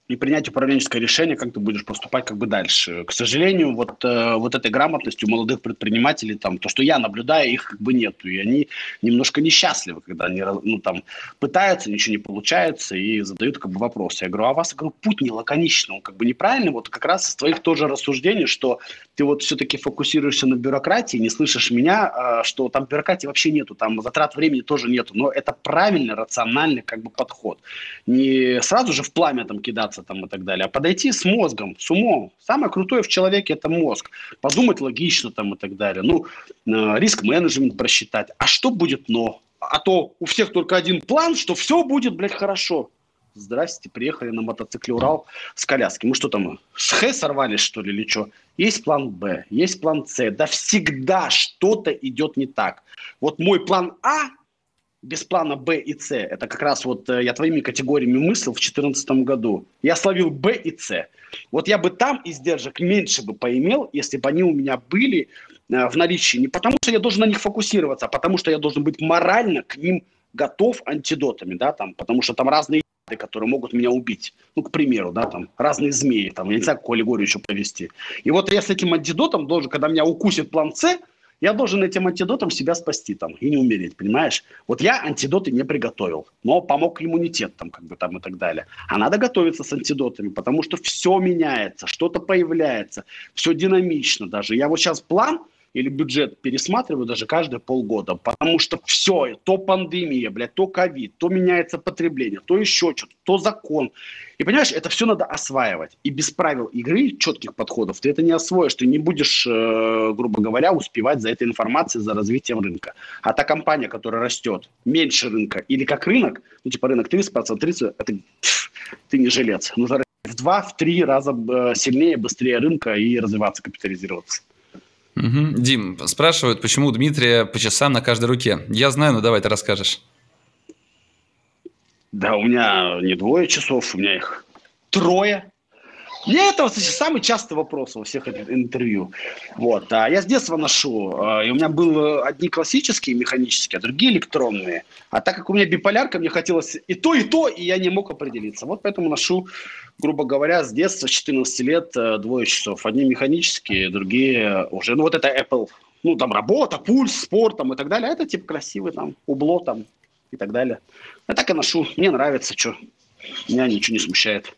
и принять управленческое решение, как ты будешь поступать как бы дальше. К сожалению, вот этой грамотности у молодых предпринимателей, там, то, что я наблюдаю, их как бы нету. И они немножко несчастливы, когда они пытаются, ничего не получается, и задают как бы вопросы. Я говорю, а у вас путь не лаконичный, он как бы неправильный. Вот как раз из твоих тоже рассуждений, что ты вот все-таки фокусируешься на бюрократии, не слышишь меня, что там бюрократии вообще нету, там затрат времени тоже нету. Но это правильный, рациональный как бы подход. Не сразу же в пламя там кидать, там и так далее, а подойти с мозгом, с умом. Самое крутое в человеке – это мозг. Подумать логично там и так далее. Риск-менеджмент просчитать. А что будет но? А то у всех только один план, что все будет, блядь, хорошо. Здрасте, приехали на мотоцикле «Урал» с коляски. Мы что там, с «Х» сорвались, что ли, или что? Есть план «Б», есть план «С». Да всегда что-то идет не так. Вот мой план «А» без плана Б и С. Это как раз вот я твоими категориями мыслил в 2014 году. Я словил Б и С. Вот я бы там издержек меньше бы поимел, если бы они у меня были в наличии. Не потому, что я должен на них фокусироваться, а потому, что я должен быть морально к ним готов антидотами, да, там, потому что там разные которые могут меня убить. Ну, к примеру, да, там, разные змеи, там, я не знаю, какую аллегорию еще провести. И вот я с этим антидотом должен, когда меня укусит план С, я должен этим антидотом себя спасти там и не умереть, понимаешь? Вот я антидоты не приготовил, но помог иммунитет там как бы там и так далее. А надо готовиться с антидотами, потому что все меняется, что-то появляется, все динамично даже. Я вот сейчас план или бюджет пересматриваю даже каждые полгода, потому что все, то пандемия, блядь, то ковид, то меняется потребление, то еще что-то, то закон. И понимаешь, это все надо осваивать. И без правил игры, четких подходов, ты это не освоишь, ты не будешь, грубо говоря, успевать за этой информацией, за развитием рынка. А та компания, которая растет меньше рынка или как рынок, ну типа рынок 30%, 30%, это, ты не жилец. Нужно в 2-3 раза сильнее, быстрее рынка и развиваться, капитализироваться. Угу. Дим, спрашивают, почему у Дмитрия по часам на каждой руке? Я знаю, но давай ты расскажешь. Да, у меня не 2 часов, у меня их 3. Мне это самый частый вопрос во всех этих интервью. Вот. А я с детства ношу. И у меня были одни классические, механические, а другие электронные. А так как у меня биполярка, мне хотелось и то, и я не мог определиться. Вот поэтому ношу, грубо говоря, с детства, с 14 лет, 2 часов. Одни механические, другие уже. Ну, вот это Apple. Ну, там работа, пульс, спорт там, и так далее. А это типа красивый там, убло там и так далее. А так и ношу. Мне нравится, что. Меня ничего не смущает.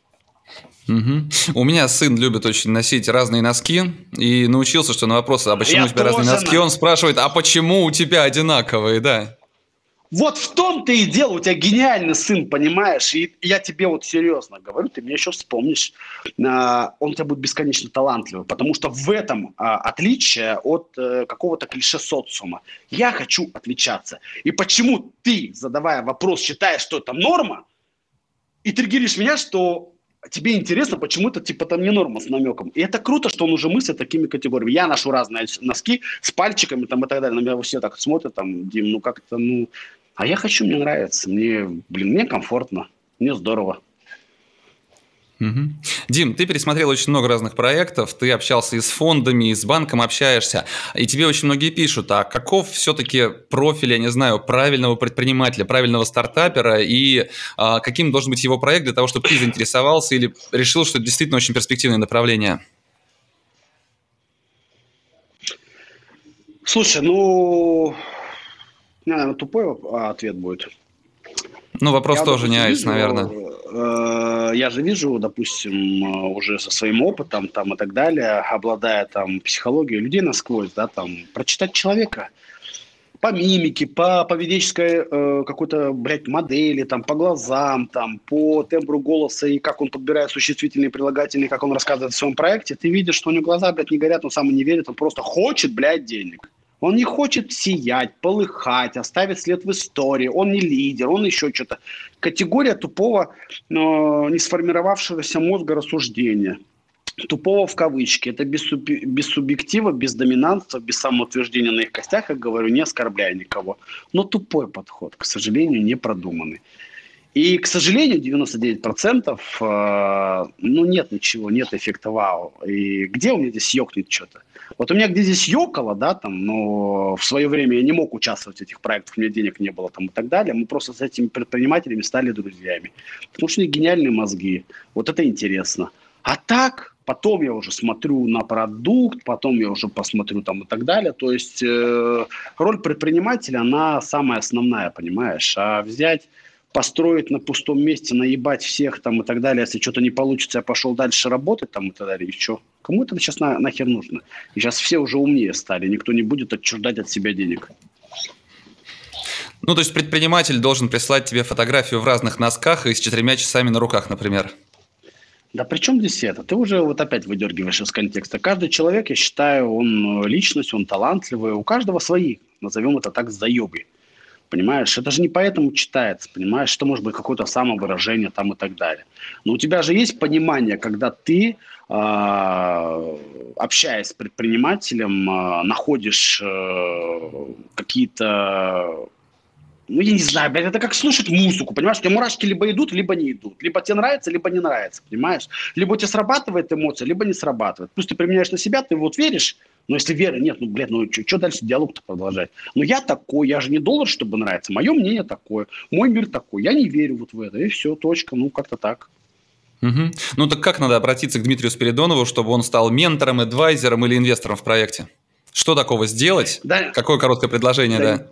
Угу. У меня сын любит очень носить разные носки и научился, что на вопрос, а почему у тебя разные носки, он спрашивает, а почему у тебя одинаковые, да? Вот в том-то и дело, у тебя гениальный сын, понимаешь, и я тебе вот серьезно говорю, ты меня еще вспомнишь, он у тебя будет бесконечно талантливый, потому что в этом отличие от какого-то клише социума. Я хочу отличаться. И почему ты, задавая вопрос, считаешь, что это норма, и триггеришь меня, что... Тебе интересно, почему это типа там не норма с намеком. И это круто, что он уже мыслит такими категориями. Я ношу разные носки с пальчиками там, и так далее. На меня все так смотрят, там, Дим, ну как-то, ну... А я хочу, мне нравится. Мне, блин, мне комфортно. Мне здорово. Угу. Дим, ты пересмотрел очень много разных проектов. Ты общался и с фондами, и с банком общаешься. И тебе очень многие пишут, а каков все-таки профиль, я не знаю, правильного предпринимателя, правильного стартапера и каким должен быть его проект для того, чтобы ты заинтересовался или решил, что это действительно очень перспективное направление? Слушай, ну... Наверное, тупой ответ будет. Ну, вопрос я тоже не айс, наверное. я же вижу, допустим, уже со своим опытом там, и так далее, обладая там, психологией людей насквозь, да, там, прочитать человека по мимике, по поведенческой какой-то, блядь, модели, там, по глазам, там, по тембру голоса и как он подбирает существительные, прилагательные, как он рассказывает о своем проекте, ты видишь, что у него глаза, блядь, не горят, он сам и не верит, он просто хочет, блядь, денег. Он не хочет сиять, полыхать, оставить след в истории. Он не лидер, он еще что-то. Категория тупого, не сформировавшегося мозга рассуждения. Тупого в кавычки. Это без субъектива, без доминанства, без самоутверждения на их костях, я говорю, не оскорбляя никого. Но тупой подход, к сожалению, не продуманный. И, к сожалению, 99% нет ничего, нет эффекта вау. И где у меня здесь ёкнет что-то? Вот у меня где здесь ёкало, да, там, но в свое время я не мог участвовать в этих проектах, у меня денег не было там и так далее. Мы просто с этими предпринимателями стали друзьями. Потому что у них гениальные мозги. Вот это интересно. А так, потом я уже смотрю на продукт, потом я уже посмотрю там и так далее. То есть роль предпринимателя, она самая основная, понимаешь. А взять... построить на пустом месте, наебать всех там и так далее. Если что-то не получится, я пошел дальше работать там и так далее. И что? Кому это сейчас нахер нужно? И сейчас все уже умнее стали. Никто не будет отчуждать от себя денег. Ну, то есть предприниматель должен прислать тебе фотографию в разных носках и с 4 часами на руках, например. Да при чем здесь это? Ты уже вот опять выдергиваешь из контекста. Каждый человек, я считаю, он личность, он талантливый. У каждого свои, назовем это так, заебы. Понимаешь, это же не поэтому читается, понимаешь, что может быть какое-то самовыражение там и так далее. Но у тебя же есть понимание, когда ты, общаясь с предпринимателем, находишь какие-то... Ну, я не знаю, блядь, это как слушать музыку, понимаешь? У тебя мурашки либо идут, либо не идут. Либо тебе нравится, либо не нравится, понимаешь? Либо у тебя срабатывает эмоция, либо не срабатывает. Пусть ты применяешь на себя, ты вот веришь, но если веры нет, ну, блядь, ну, что дальше диалог-то продолжать? Ну, я такой, я же не доллар, чтобы нравиться. Мое мнение такое, мой мир такой. Я не верю вот в это, и все, точка, ну, как-то так. Угу. Ну, так как надо обратиться к Дмитрию Спиридонову, чтобы он стал ментором, адвайзером или инвестором в проекте? Что такого сделать? Да. Какое короткое предложение, да?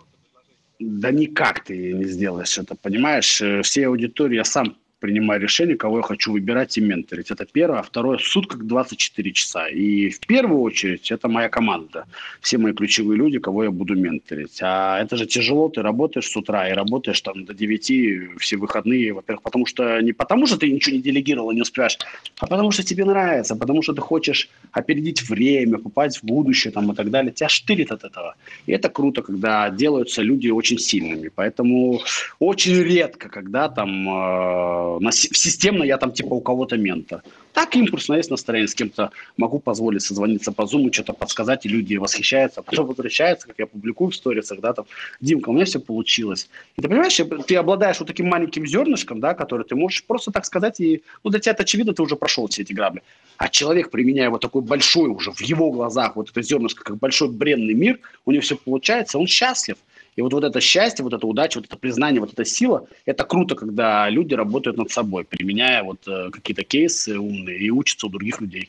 Да никак ты не сделаешь это, понимаешь? Всей аудитории я сам принимаю решение, кого я хочу выбирать и менторить. Это первое. А второе, сутки 24 часа. И в первую очередь это моя команда. Все мои ключевые люди, кого я буду менторить. А это же тяжело. Ты работаешь с утра и работаешь там до 9, все выходные. Во-первых, потому что не потому, что ты ничего не делегировал, не успеваешь, а потому что тебе нравится, потому что ты хочешь опередить время, попасть в будущее там, и так далее. Тебя штырит от этого. И это круто, когда делаются люди очень сильными. Поэтому очень редко, когда там... системно я там типа у кого-то ментор. Так импульсно, есть настроение, с кем-то могу позволить созвониться по зуму, что-то подсказать, и люди восхищаются, а потом возвращаются, как я публикую в сторисах, да, там, Димка, у меня все получилось. И ты понимаешь, ты обладаешь вот таким маленьким зернышком, да, который ты можешь просто так сказать, и, ну, для тебя это очевидно, ты уже прошел все эти грабли. А человек, применяя вот такой большой уже в его глазах, вот это зернышко, как большой бренный мир, у него все получается, он счастлив. И вот это счастье, вот эта удача, вот это признание, вот эта сила, это круто, когда люди работают над собой, применяя вот какие-то кейсы умные и учатся у других людей.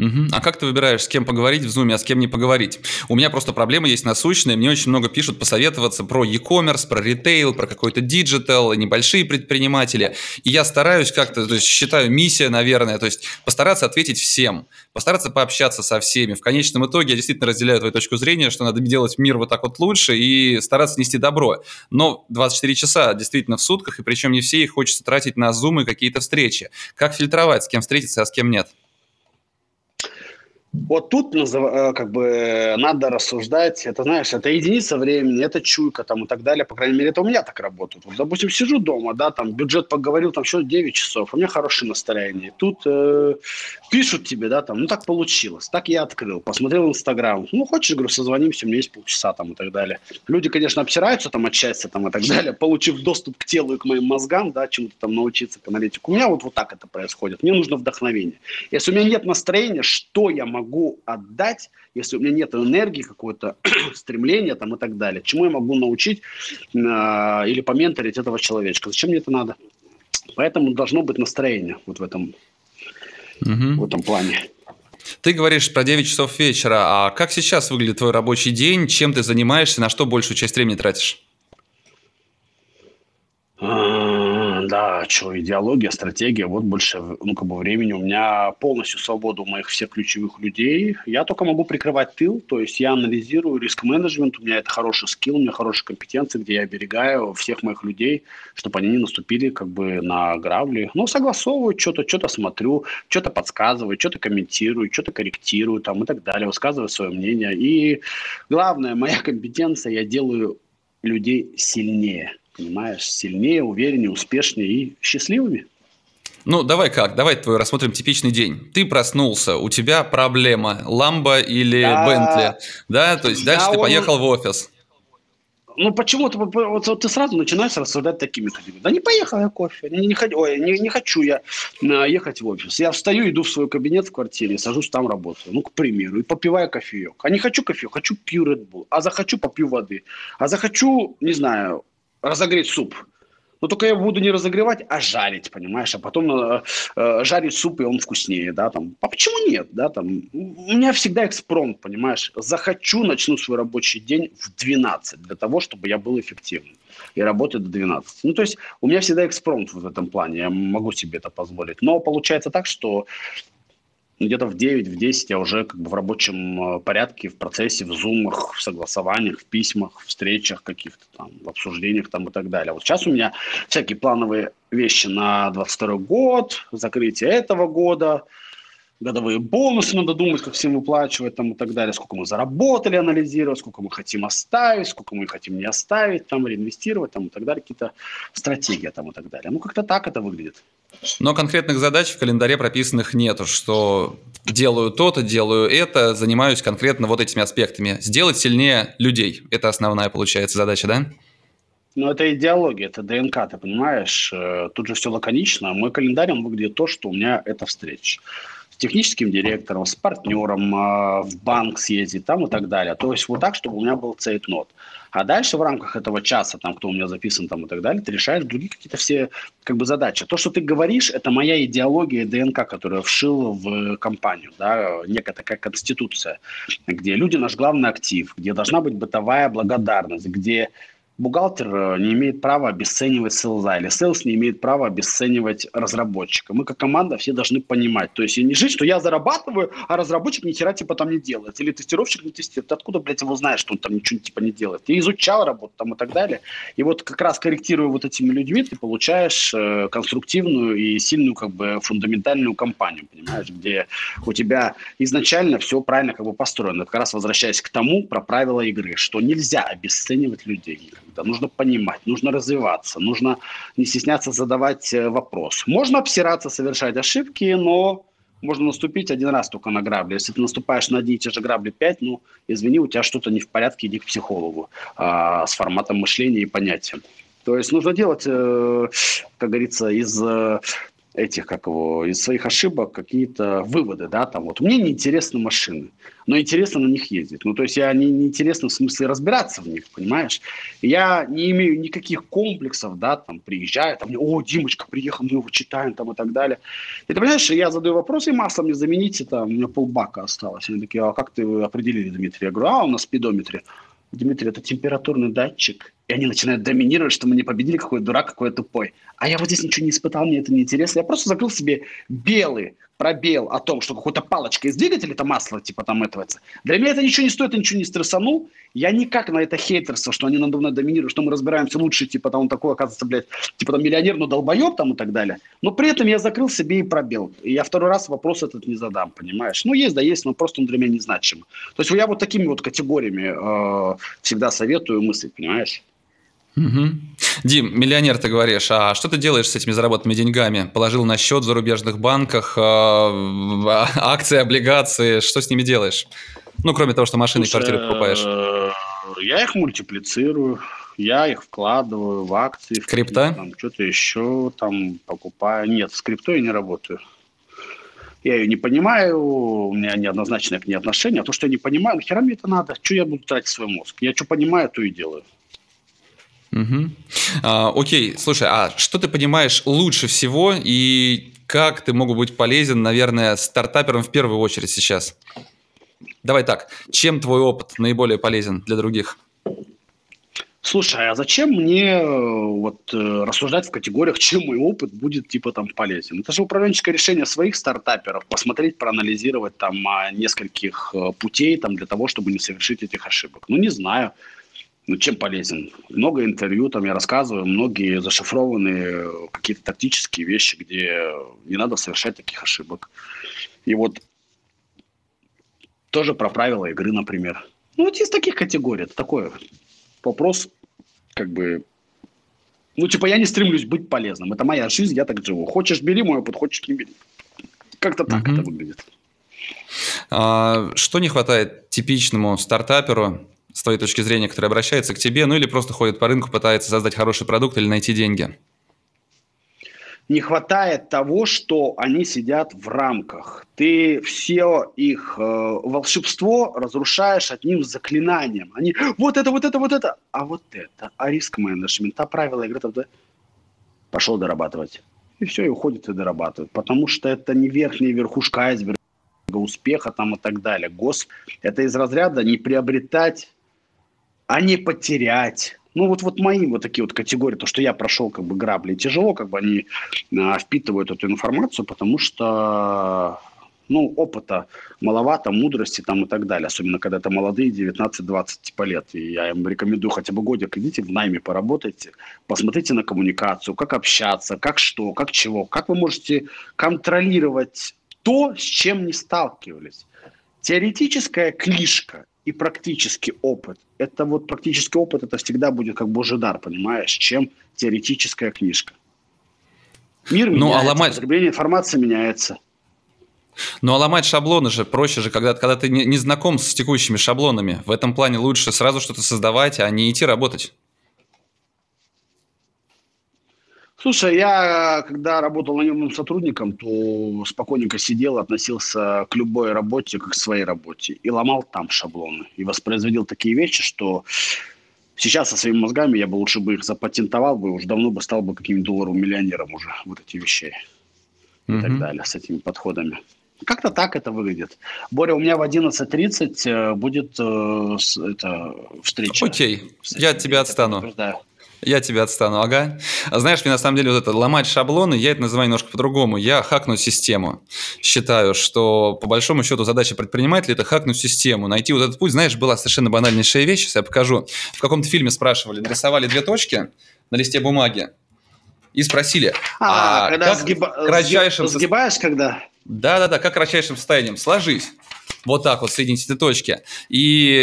Угу. А как ты выбираешь, с кем поговорить в Zoom, а с кем не поговорить? У меня просто проблемы есть насущные, мне очень много пишут посоветоваться про e-commerce, про ритейл, про какой-то диджитал, небольшие предприниматели. И я стараюсь как-то, то есть считаю миссия, наверное, то есть постараться ответить всем, постараться пообщаться со всеми. В конечном итоге я действительно разделяю твою точку зрения, что надо делать мир вот так вот лучше и стараться нести добро. Но 24 часа действительно в сутках, и причем не все их хочется тратить на Zoom и какие-то встречи. Как фильтровать, с кем встретиться, а с кем нет? Вот тут как бы надо рассуждать, это, знаешь, это единица времени, это чуйка там и так далее, по крайней мере, это у меня так работает. Вот, допустим, сижу дома, да, там бюджет поговорил, там еще 9 часов, у меня хорошее настроение. Тут пишут тебе, да, там, ну так получилось, так я открыл, посмотрел Инстаграм, ну хочешь, говорю, созвонимся, у меня есть полчаса там и так далее. Люди, конечно, обсираются там от счастья там и так далее, получив доступ к телу и к моим мозгам, да, чему-то там научиться, к аналитику. У меня вот так это происходит, мне нужно вдохновение. Если у меня нет настроения, что я могу отдать, если у меня нет энергии какой-то, стремления там и так далее. Чему я могу научить или поменторить этого человечка? Зачем мне это надо? Поэтому должно быть настроение вот в этом плане. Ты говоришь про 9 часов вечера. А как сейчас выглядит твой рабочий день? Чем ты занимаешься? На что большую часть времени тратишь? да, что идеология, стратегия, вот больше, ну, как бы времени у меня полностью свободу у моих всех ключевых людей. Я только могу прикрывать тыл, то есть я анализирую риск-менеджмент, у меня это хороший скилл, у меня хорошие компетенции, где я оберегаю всех моих людей, чтобы они не наступили как бы на грабли. Ну, согласовываю что-то смотрю, что-то подсказываю, что-то комментирую, что-то корректирую там и так далее, высказываю свое мнение. И главное, моя компетенция, я делаю людей сильнее. Понимаешь, сильнее, увереннее, успешнее и счастливыми. Ну, давай твой рассмотрим типичный день. Ты проснулся, у тебя проблема, Ламбо или Бентли, да? То есть дальше ты поехал в офис. Ну, почему-то вот ты сразу начинаешь рассуждать такими ходами. Да не поехал я кофе, не хочу я ехать в офис. Я встаю, иду в свой кабинет в квартире, сажусь там, работаю. Ну, к примеру, и попиваю кофеек. А не хочу кофе, хочу пью Red Bull. А захочу, попью воды. А захочу, не знаю, разогреть суп. Но только я буду не разогревать, а жарить, понимаешь? А потом жарить суп, и он вкуснее, да, там. А почему нет, да, там? У меня всегда экспромт, понимаешь? Захочу, начну свой рабочий день в 12, для того, чтобы я был эффективным. И работаю до 12. Ну, то есть у меня всегда экспромт в этом плане. Я могу себе это позволить. Но получается так, что где-то в 9, в 10 я уже как бы в рабочем порядке, в процессе, в зумах, в согласованиях, в письмах, в встречах каких-то там, в обсуждениях там и так далее. Вот сейчас у меня всякие плановые вещи на 22 год, закрытие этого года, годовые бонусы надо думать, как всем выплачивать там и так далее, сколько мы заработали, анализировать, сколько мы хотим оставить, сколько мы хотим не оставить, там реинвестировать там и так далее, какие-то стратегии там и так далее. Ну, как-то так это выглядит. Но конкретных задач в календаре прописанных нету, что делаю то-то, делаю это, занимаюсь конкретно вот этими аспектами. Сделать сильнее людей – это основная, получается, задача, да? Ну, это идеология, это ДНК, ты понимаешь? Тут же все лаконично. Мой календарь, он выглядит то, что у меня это встреча. С техническим директором, с партнером, в банк съездить там и так далее. То есть вот так, чтобы у меня был цейтнот. А дальше в рамках этого часа, там, кто у меня записан там, и так далее, ты решаешь другие какие-то все как бы, задачи. То, что ты говоришь, это моя идеология, ДНК, которую я вшил в компанию. Да, некая такая конституция, где люди наш главный актив, где должна быть бытовая благодарность, где бухгалтер не имеет права обесценивать сейлза, или сейлз не имеет права обесценивать разработчика. Мы, как команда, все должны понимать. То есть не жить, что я зарабатываю, а разработчик ни хера типа там не делает. Или тестировщик не тестирует. Ты откуда, блядь, его знаешь, что он там ничего типа не делает? Ты изучал работу там и так далее. И вот как раз корректируя вот этими людьми, ты получаешь конструктивную и сильную как бы фундаментальную компанию, понимаешь, где у тебя изначально все правильно как бы построено. Как раз возвращаясь к тому про правила игры, что нельзя обесценивать людей. Да, нужно понимать, нужно развиваться, нужно не стесняться задавать вопрос. Можно обсираться, совершать ошибки, но можно наступить один раз только на грабли. Если ты наступаешь на одни и те же грабли 5, ну, извини, у тебя что-то не в порядке, иди к психологу с форматом мышления и понятием. То есть нужно делать, как говорится, из этих, из своих ошибок какие-то выводы, да, там вот. Мне неинтересны машины, но интересно на них ездить. Ну, то есть я неинтересно в смысле разбираться в них, понимаешь? Я не имею никаких комплексов, да, там, приезжаю, там, о, Димочка приехал, мы его читаем, там, и так далее. И ты понимаешь, я задаю вопрос, и масло мне замените, там, у меня полбака осталось. Они такие, а как ты его определили, Дмитрий? Я говорю, он на спидометре. Дмитрий, это температурный датчик. И они начинают доминировать, что мы не победили, какой дурак, какой тупой. А я вот здесь ничего не испытал, мне это не интересно. Я просто закрыл себе белый пробел о том, что какой-то палочка из двигателя, это масло типа там этого. Для меня это ничего не стоит, я ничего не стрессанул. Я никак на это хейтерство, что они надо мной доминируют, что мы разбираемся лучше, типа там он такой, оказывается, блядь, типа там миллионер, но долбоеб там и так далее. Но при этом я закрыл себе и пробел. И я второй раз вопрос этот не задам, понимаешь? Ну, есть, да есть, но просто он для меня незначим. То есть я вот такими вот категориями всегда советую мыслить, понимаешь? Угу. Дим, миллионер, ты говоришь, а что ты делаешь с этими заработанными деньгами? Положил на счет в зарубежных банках, акции, облигации, что с ними делаешь? Ну, кроме того, что машины и квартиры покупаешь. Я их мультиплицирую, я их вкладываю в акции. В крипто? Там, что-то еще там покупаю. Нет, с крипто я не работаю. Я ее не понимаю, у меня неоднозначное к ней отношение. А то, что я не понимаю, нахера мне это надо? Что я буду тратить свой мозг? Я что понимаю, то и делаю. Угу. Окей, слушай, а что ты понимаешь лучше всего и как ты мог быть полезен, наверное, стартаперам в первую очередь сейчас? Давай так, чем твой опыт наиболее полезен для других? Слушай, а зачем мне вот рассуждать в категориях, чем мой опыт будет типа там полезен? Это же управленческое решение своих стартаперов, посмотреть, проанализировать там нескольких путей там, для того, чтобы не совершить этих ошибок. Ну, не знаю, ну, чем полезен. Много интервью там я рассказываю, многие зашифрованные какие-то тактические вещи, где не надо совершать таких ошибок. И вот тоже про правила игры, например. Ну, вот из таких категорий, это такое... Вопрос, как бы, ну, типа, я не стремлюсь быть полезным. Это моя жизнь, я так живу. Хочешь, бери мой опыт, хочешь, не бери. Как-то так это выглядит. А что не хватает типичному стартаперу, с твоей точки зрения, который обращается к тебе, ну, или просто ходит по рынку, пытается создать хороший продукт или найти деньги? Не хватает того, что они сидят в рамках. Ты все их волшебство разрушаешь одним заклинанием. Они вот это, а риск-менеджмент, а правила игры, да? Пошел дорабатывать. И все, и уходит и дорабатывает. Потому что это не верхняя верхушка айсберга успеха там и так далее. Это из разряда не приобретать, а не потерять. Ну, вот мои вот такие вот категории, то, что я прошел, как бы, грабли, тяжело, как бы, они впитывают эту информацию, потому что, ну, опыта маловато, мудрости там и так далее, особенно, когда это молодые, 19-20 типа лет, и я им рекомендую хотя бы годик, идите в найме, поработайте, посмотрите на коммуникацию, как общаться, как что, как чего, как вы можете контролировать то, с чем не сталкивались. Теоретическая клишка и практический опыт. Это вот практический опыт, это всегда будет как божий дар, понимаешь, чем теоретическая книжка. Мир меняется, потребление информации меняется. Ну, а ломать шаблоны же проще же, когда ты не знаком с текущими шаблонами. В этом плане лучше сразу что-то создавать, а не идти работать. Слушай, я когда работал наемным сотрудником, то спокойненько сидел, относился к любой работе, как к своей работе. И ломал там шаблоны. И воспроизводил такие вещи, что сейчас со своими мозгами я бы лучше бы их запатентовал, бы уже давно бы стал бы каким-нибудь долларовым миллионером уже. Вот эти вещи и так далее с этими подходами. Как-то так это выглядит. Боря, у меня в 11:30 будет встреча. Окей, я от тебя отстану. Я тебя отстану, ага. Знаешь, мне на самом деле вот это ломать шаблоны, я это называю немножко по-другому. Я хакну систему. Считаю, что по большому счету задача предпринимателя – это хакнуть систему, найти вот этот путь. Знаешь, была совершенно банальнейшая вещь, сейчас я покажу. В каком-то фильме спрашивали, нарисовали две точки на листе бумаги и спросили, как кратчайшим состоянием сложись. Вот так вот соединить эти точки. И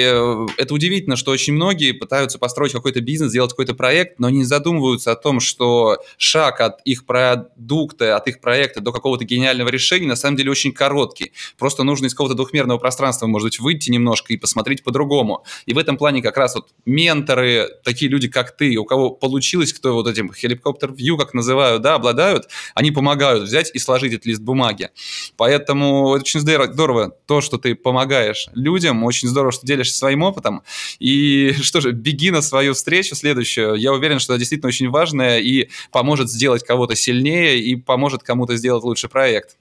это удивительно, что очень многие пытаются построить какой-то бизнес, сделать какой-то проект, но не задумываются о том, что шаг от их продукта, от их проекта до какого-то гениального решения на самом деле очень короткий. Просто нужно из какого-то двухмерного пространства, может быть, выйти немножко и посмотреть по-другому. И в этом плане как раз вот менторы, такие люди, как ты, у кого получилось, кто вот этим helicopter view, как называют, да, обладают, они помогают взять и сложить этот лист бумаги. Поэтому это очень здорово то, что ты помогаешь людям, очень здорово, что делишься своим опытом, и что же, беги на свою встречу следующую, я уверен, что это действительно очень важное и поможет сделать кого-то сильнее и поможет кому-то сделать лучший проект.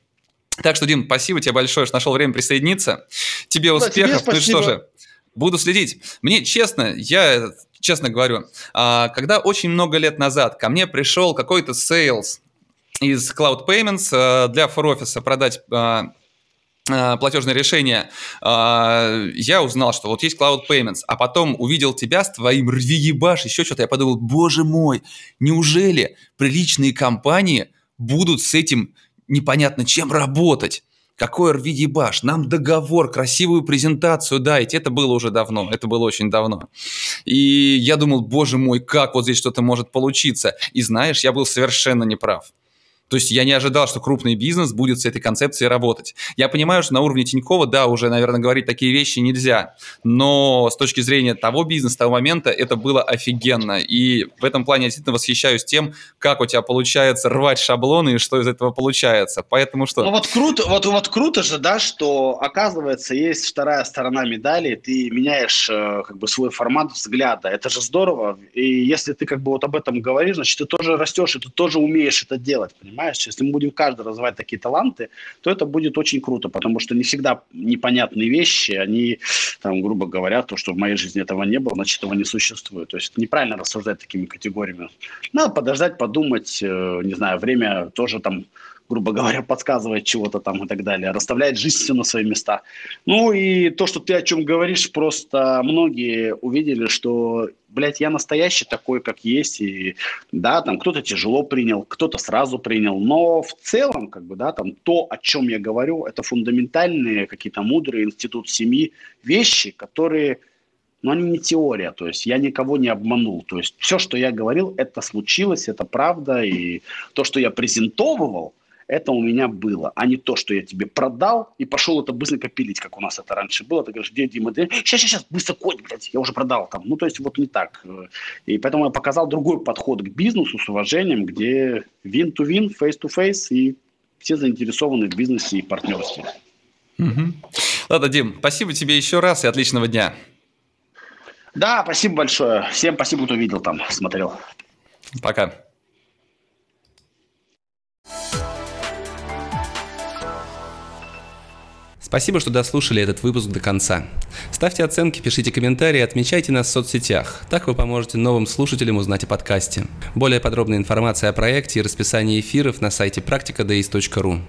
Так что, Дим, спасибо тебе большое, что нашел время присоединиться, тебе успехов, тебе спасибо. Ну что же, буду следить. Мне честно говорю, когда очень много лет назад ко мне пришел какой-то сейлс из CloudPayments для фор-офиса продать платежное решение, я узнал, что вот есть Cloud Payments, а потом увидел тебя с твоим рвиебаш, еще что-то, я подумал, боже мой, неужели приличные компании будут с этим непонятно чем работать? Какой рвиебаш, нам договор, красивую презентацию дайте. Это было уже давно, это было очень давно. И я думал, боже мой, как вот здесь что-то может получиться? И знаешь, я был совершенно неправ. То есть я не ожидал, что крупный бизнес будет с этой концепцией работать. Я понимаю, что на уровне Тинькова, да, уже, наверное, говорить такие вещи нельзя. Но с точки зрения того бизнеса, того момента, это было офигенно. И в этом плане я действительно восхищаюсь тем, как у тебя получается рвать шаблоны и что из этого получается. Поэтому что? Ну вот круто, вот круто же, да, что, оказывается, есть вторая сторона медали, ты меняешь как бы свой формат взгляда. Это же здорово. И если ты как бы вот об этом говоришь, значит, ты тоже растешь, и ты тоже умеешь это делать, понимаешь? понимаешь? Если мы будем каждый развивать такие таланты, то это будет очень круто, потому что не всегда непонятные вещи, они, там, грубо говоря, то, что в моей жизни этого не было, значит, этого не существует. То есть неправильно рассуждать такими категориями. Надо подождать, подумать, не знаю, время тоже там, грубо говоря, подсказывает чего-то там и так далее, расставляет жизнь все на свои места. Ну и то, что ты о чем говоришь, просто многие увидели, что, блядь, я настоящий такой, как есть, и да, там кто-то тяжело принял, кто-то сразу принял, но в целом, как бы, да, там то, о чем я говорю, это фундаментальные какие-то мудрые институт семьи вещи, которые... Но они не теория, то есть я никого не обманул. То есть все, что я говорил, это случилось, это правда. И то, что я презентовывал, это у меня было, а не то, что я тебе продал и пошел это быстренько пилить, как у нас это раньше было. Ты говоришь, где Дима? Сейчас, быстро, кодь, блядь, я уже продал там. Ну, то есть вот не так. И поэтому я показал другой подход к бизнесу с уважением, где win-to-win, face-to-face, и все заинтересованы в бизнесе и партнерстве. Угу. Ладно, Дим, спасибо тебе еще раз и отличного дня. Да, спасибо большое. Всем спасибо, кто видел там, смотрел. Пока. Спасибо, что дослушали этот выпуск до конца. Ставьте оценки, пишите комментарии, отмечайте нас в соцсетях. Так вы поможете новым слушателям узнать о подкасте. Более подробная информация о проекте и расписании эфиров на сайте PracticaDays.ru.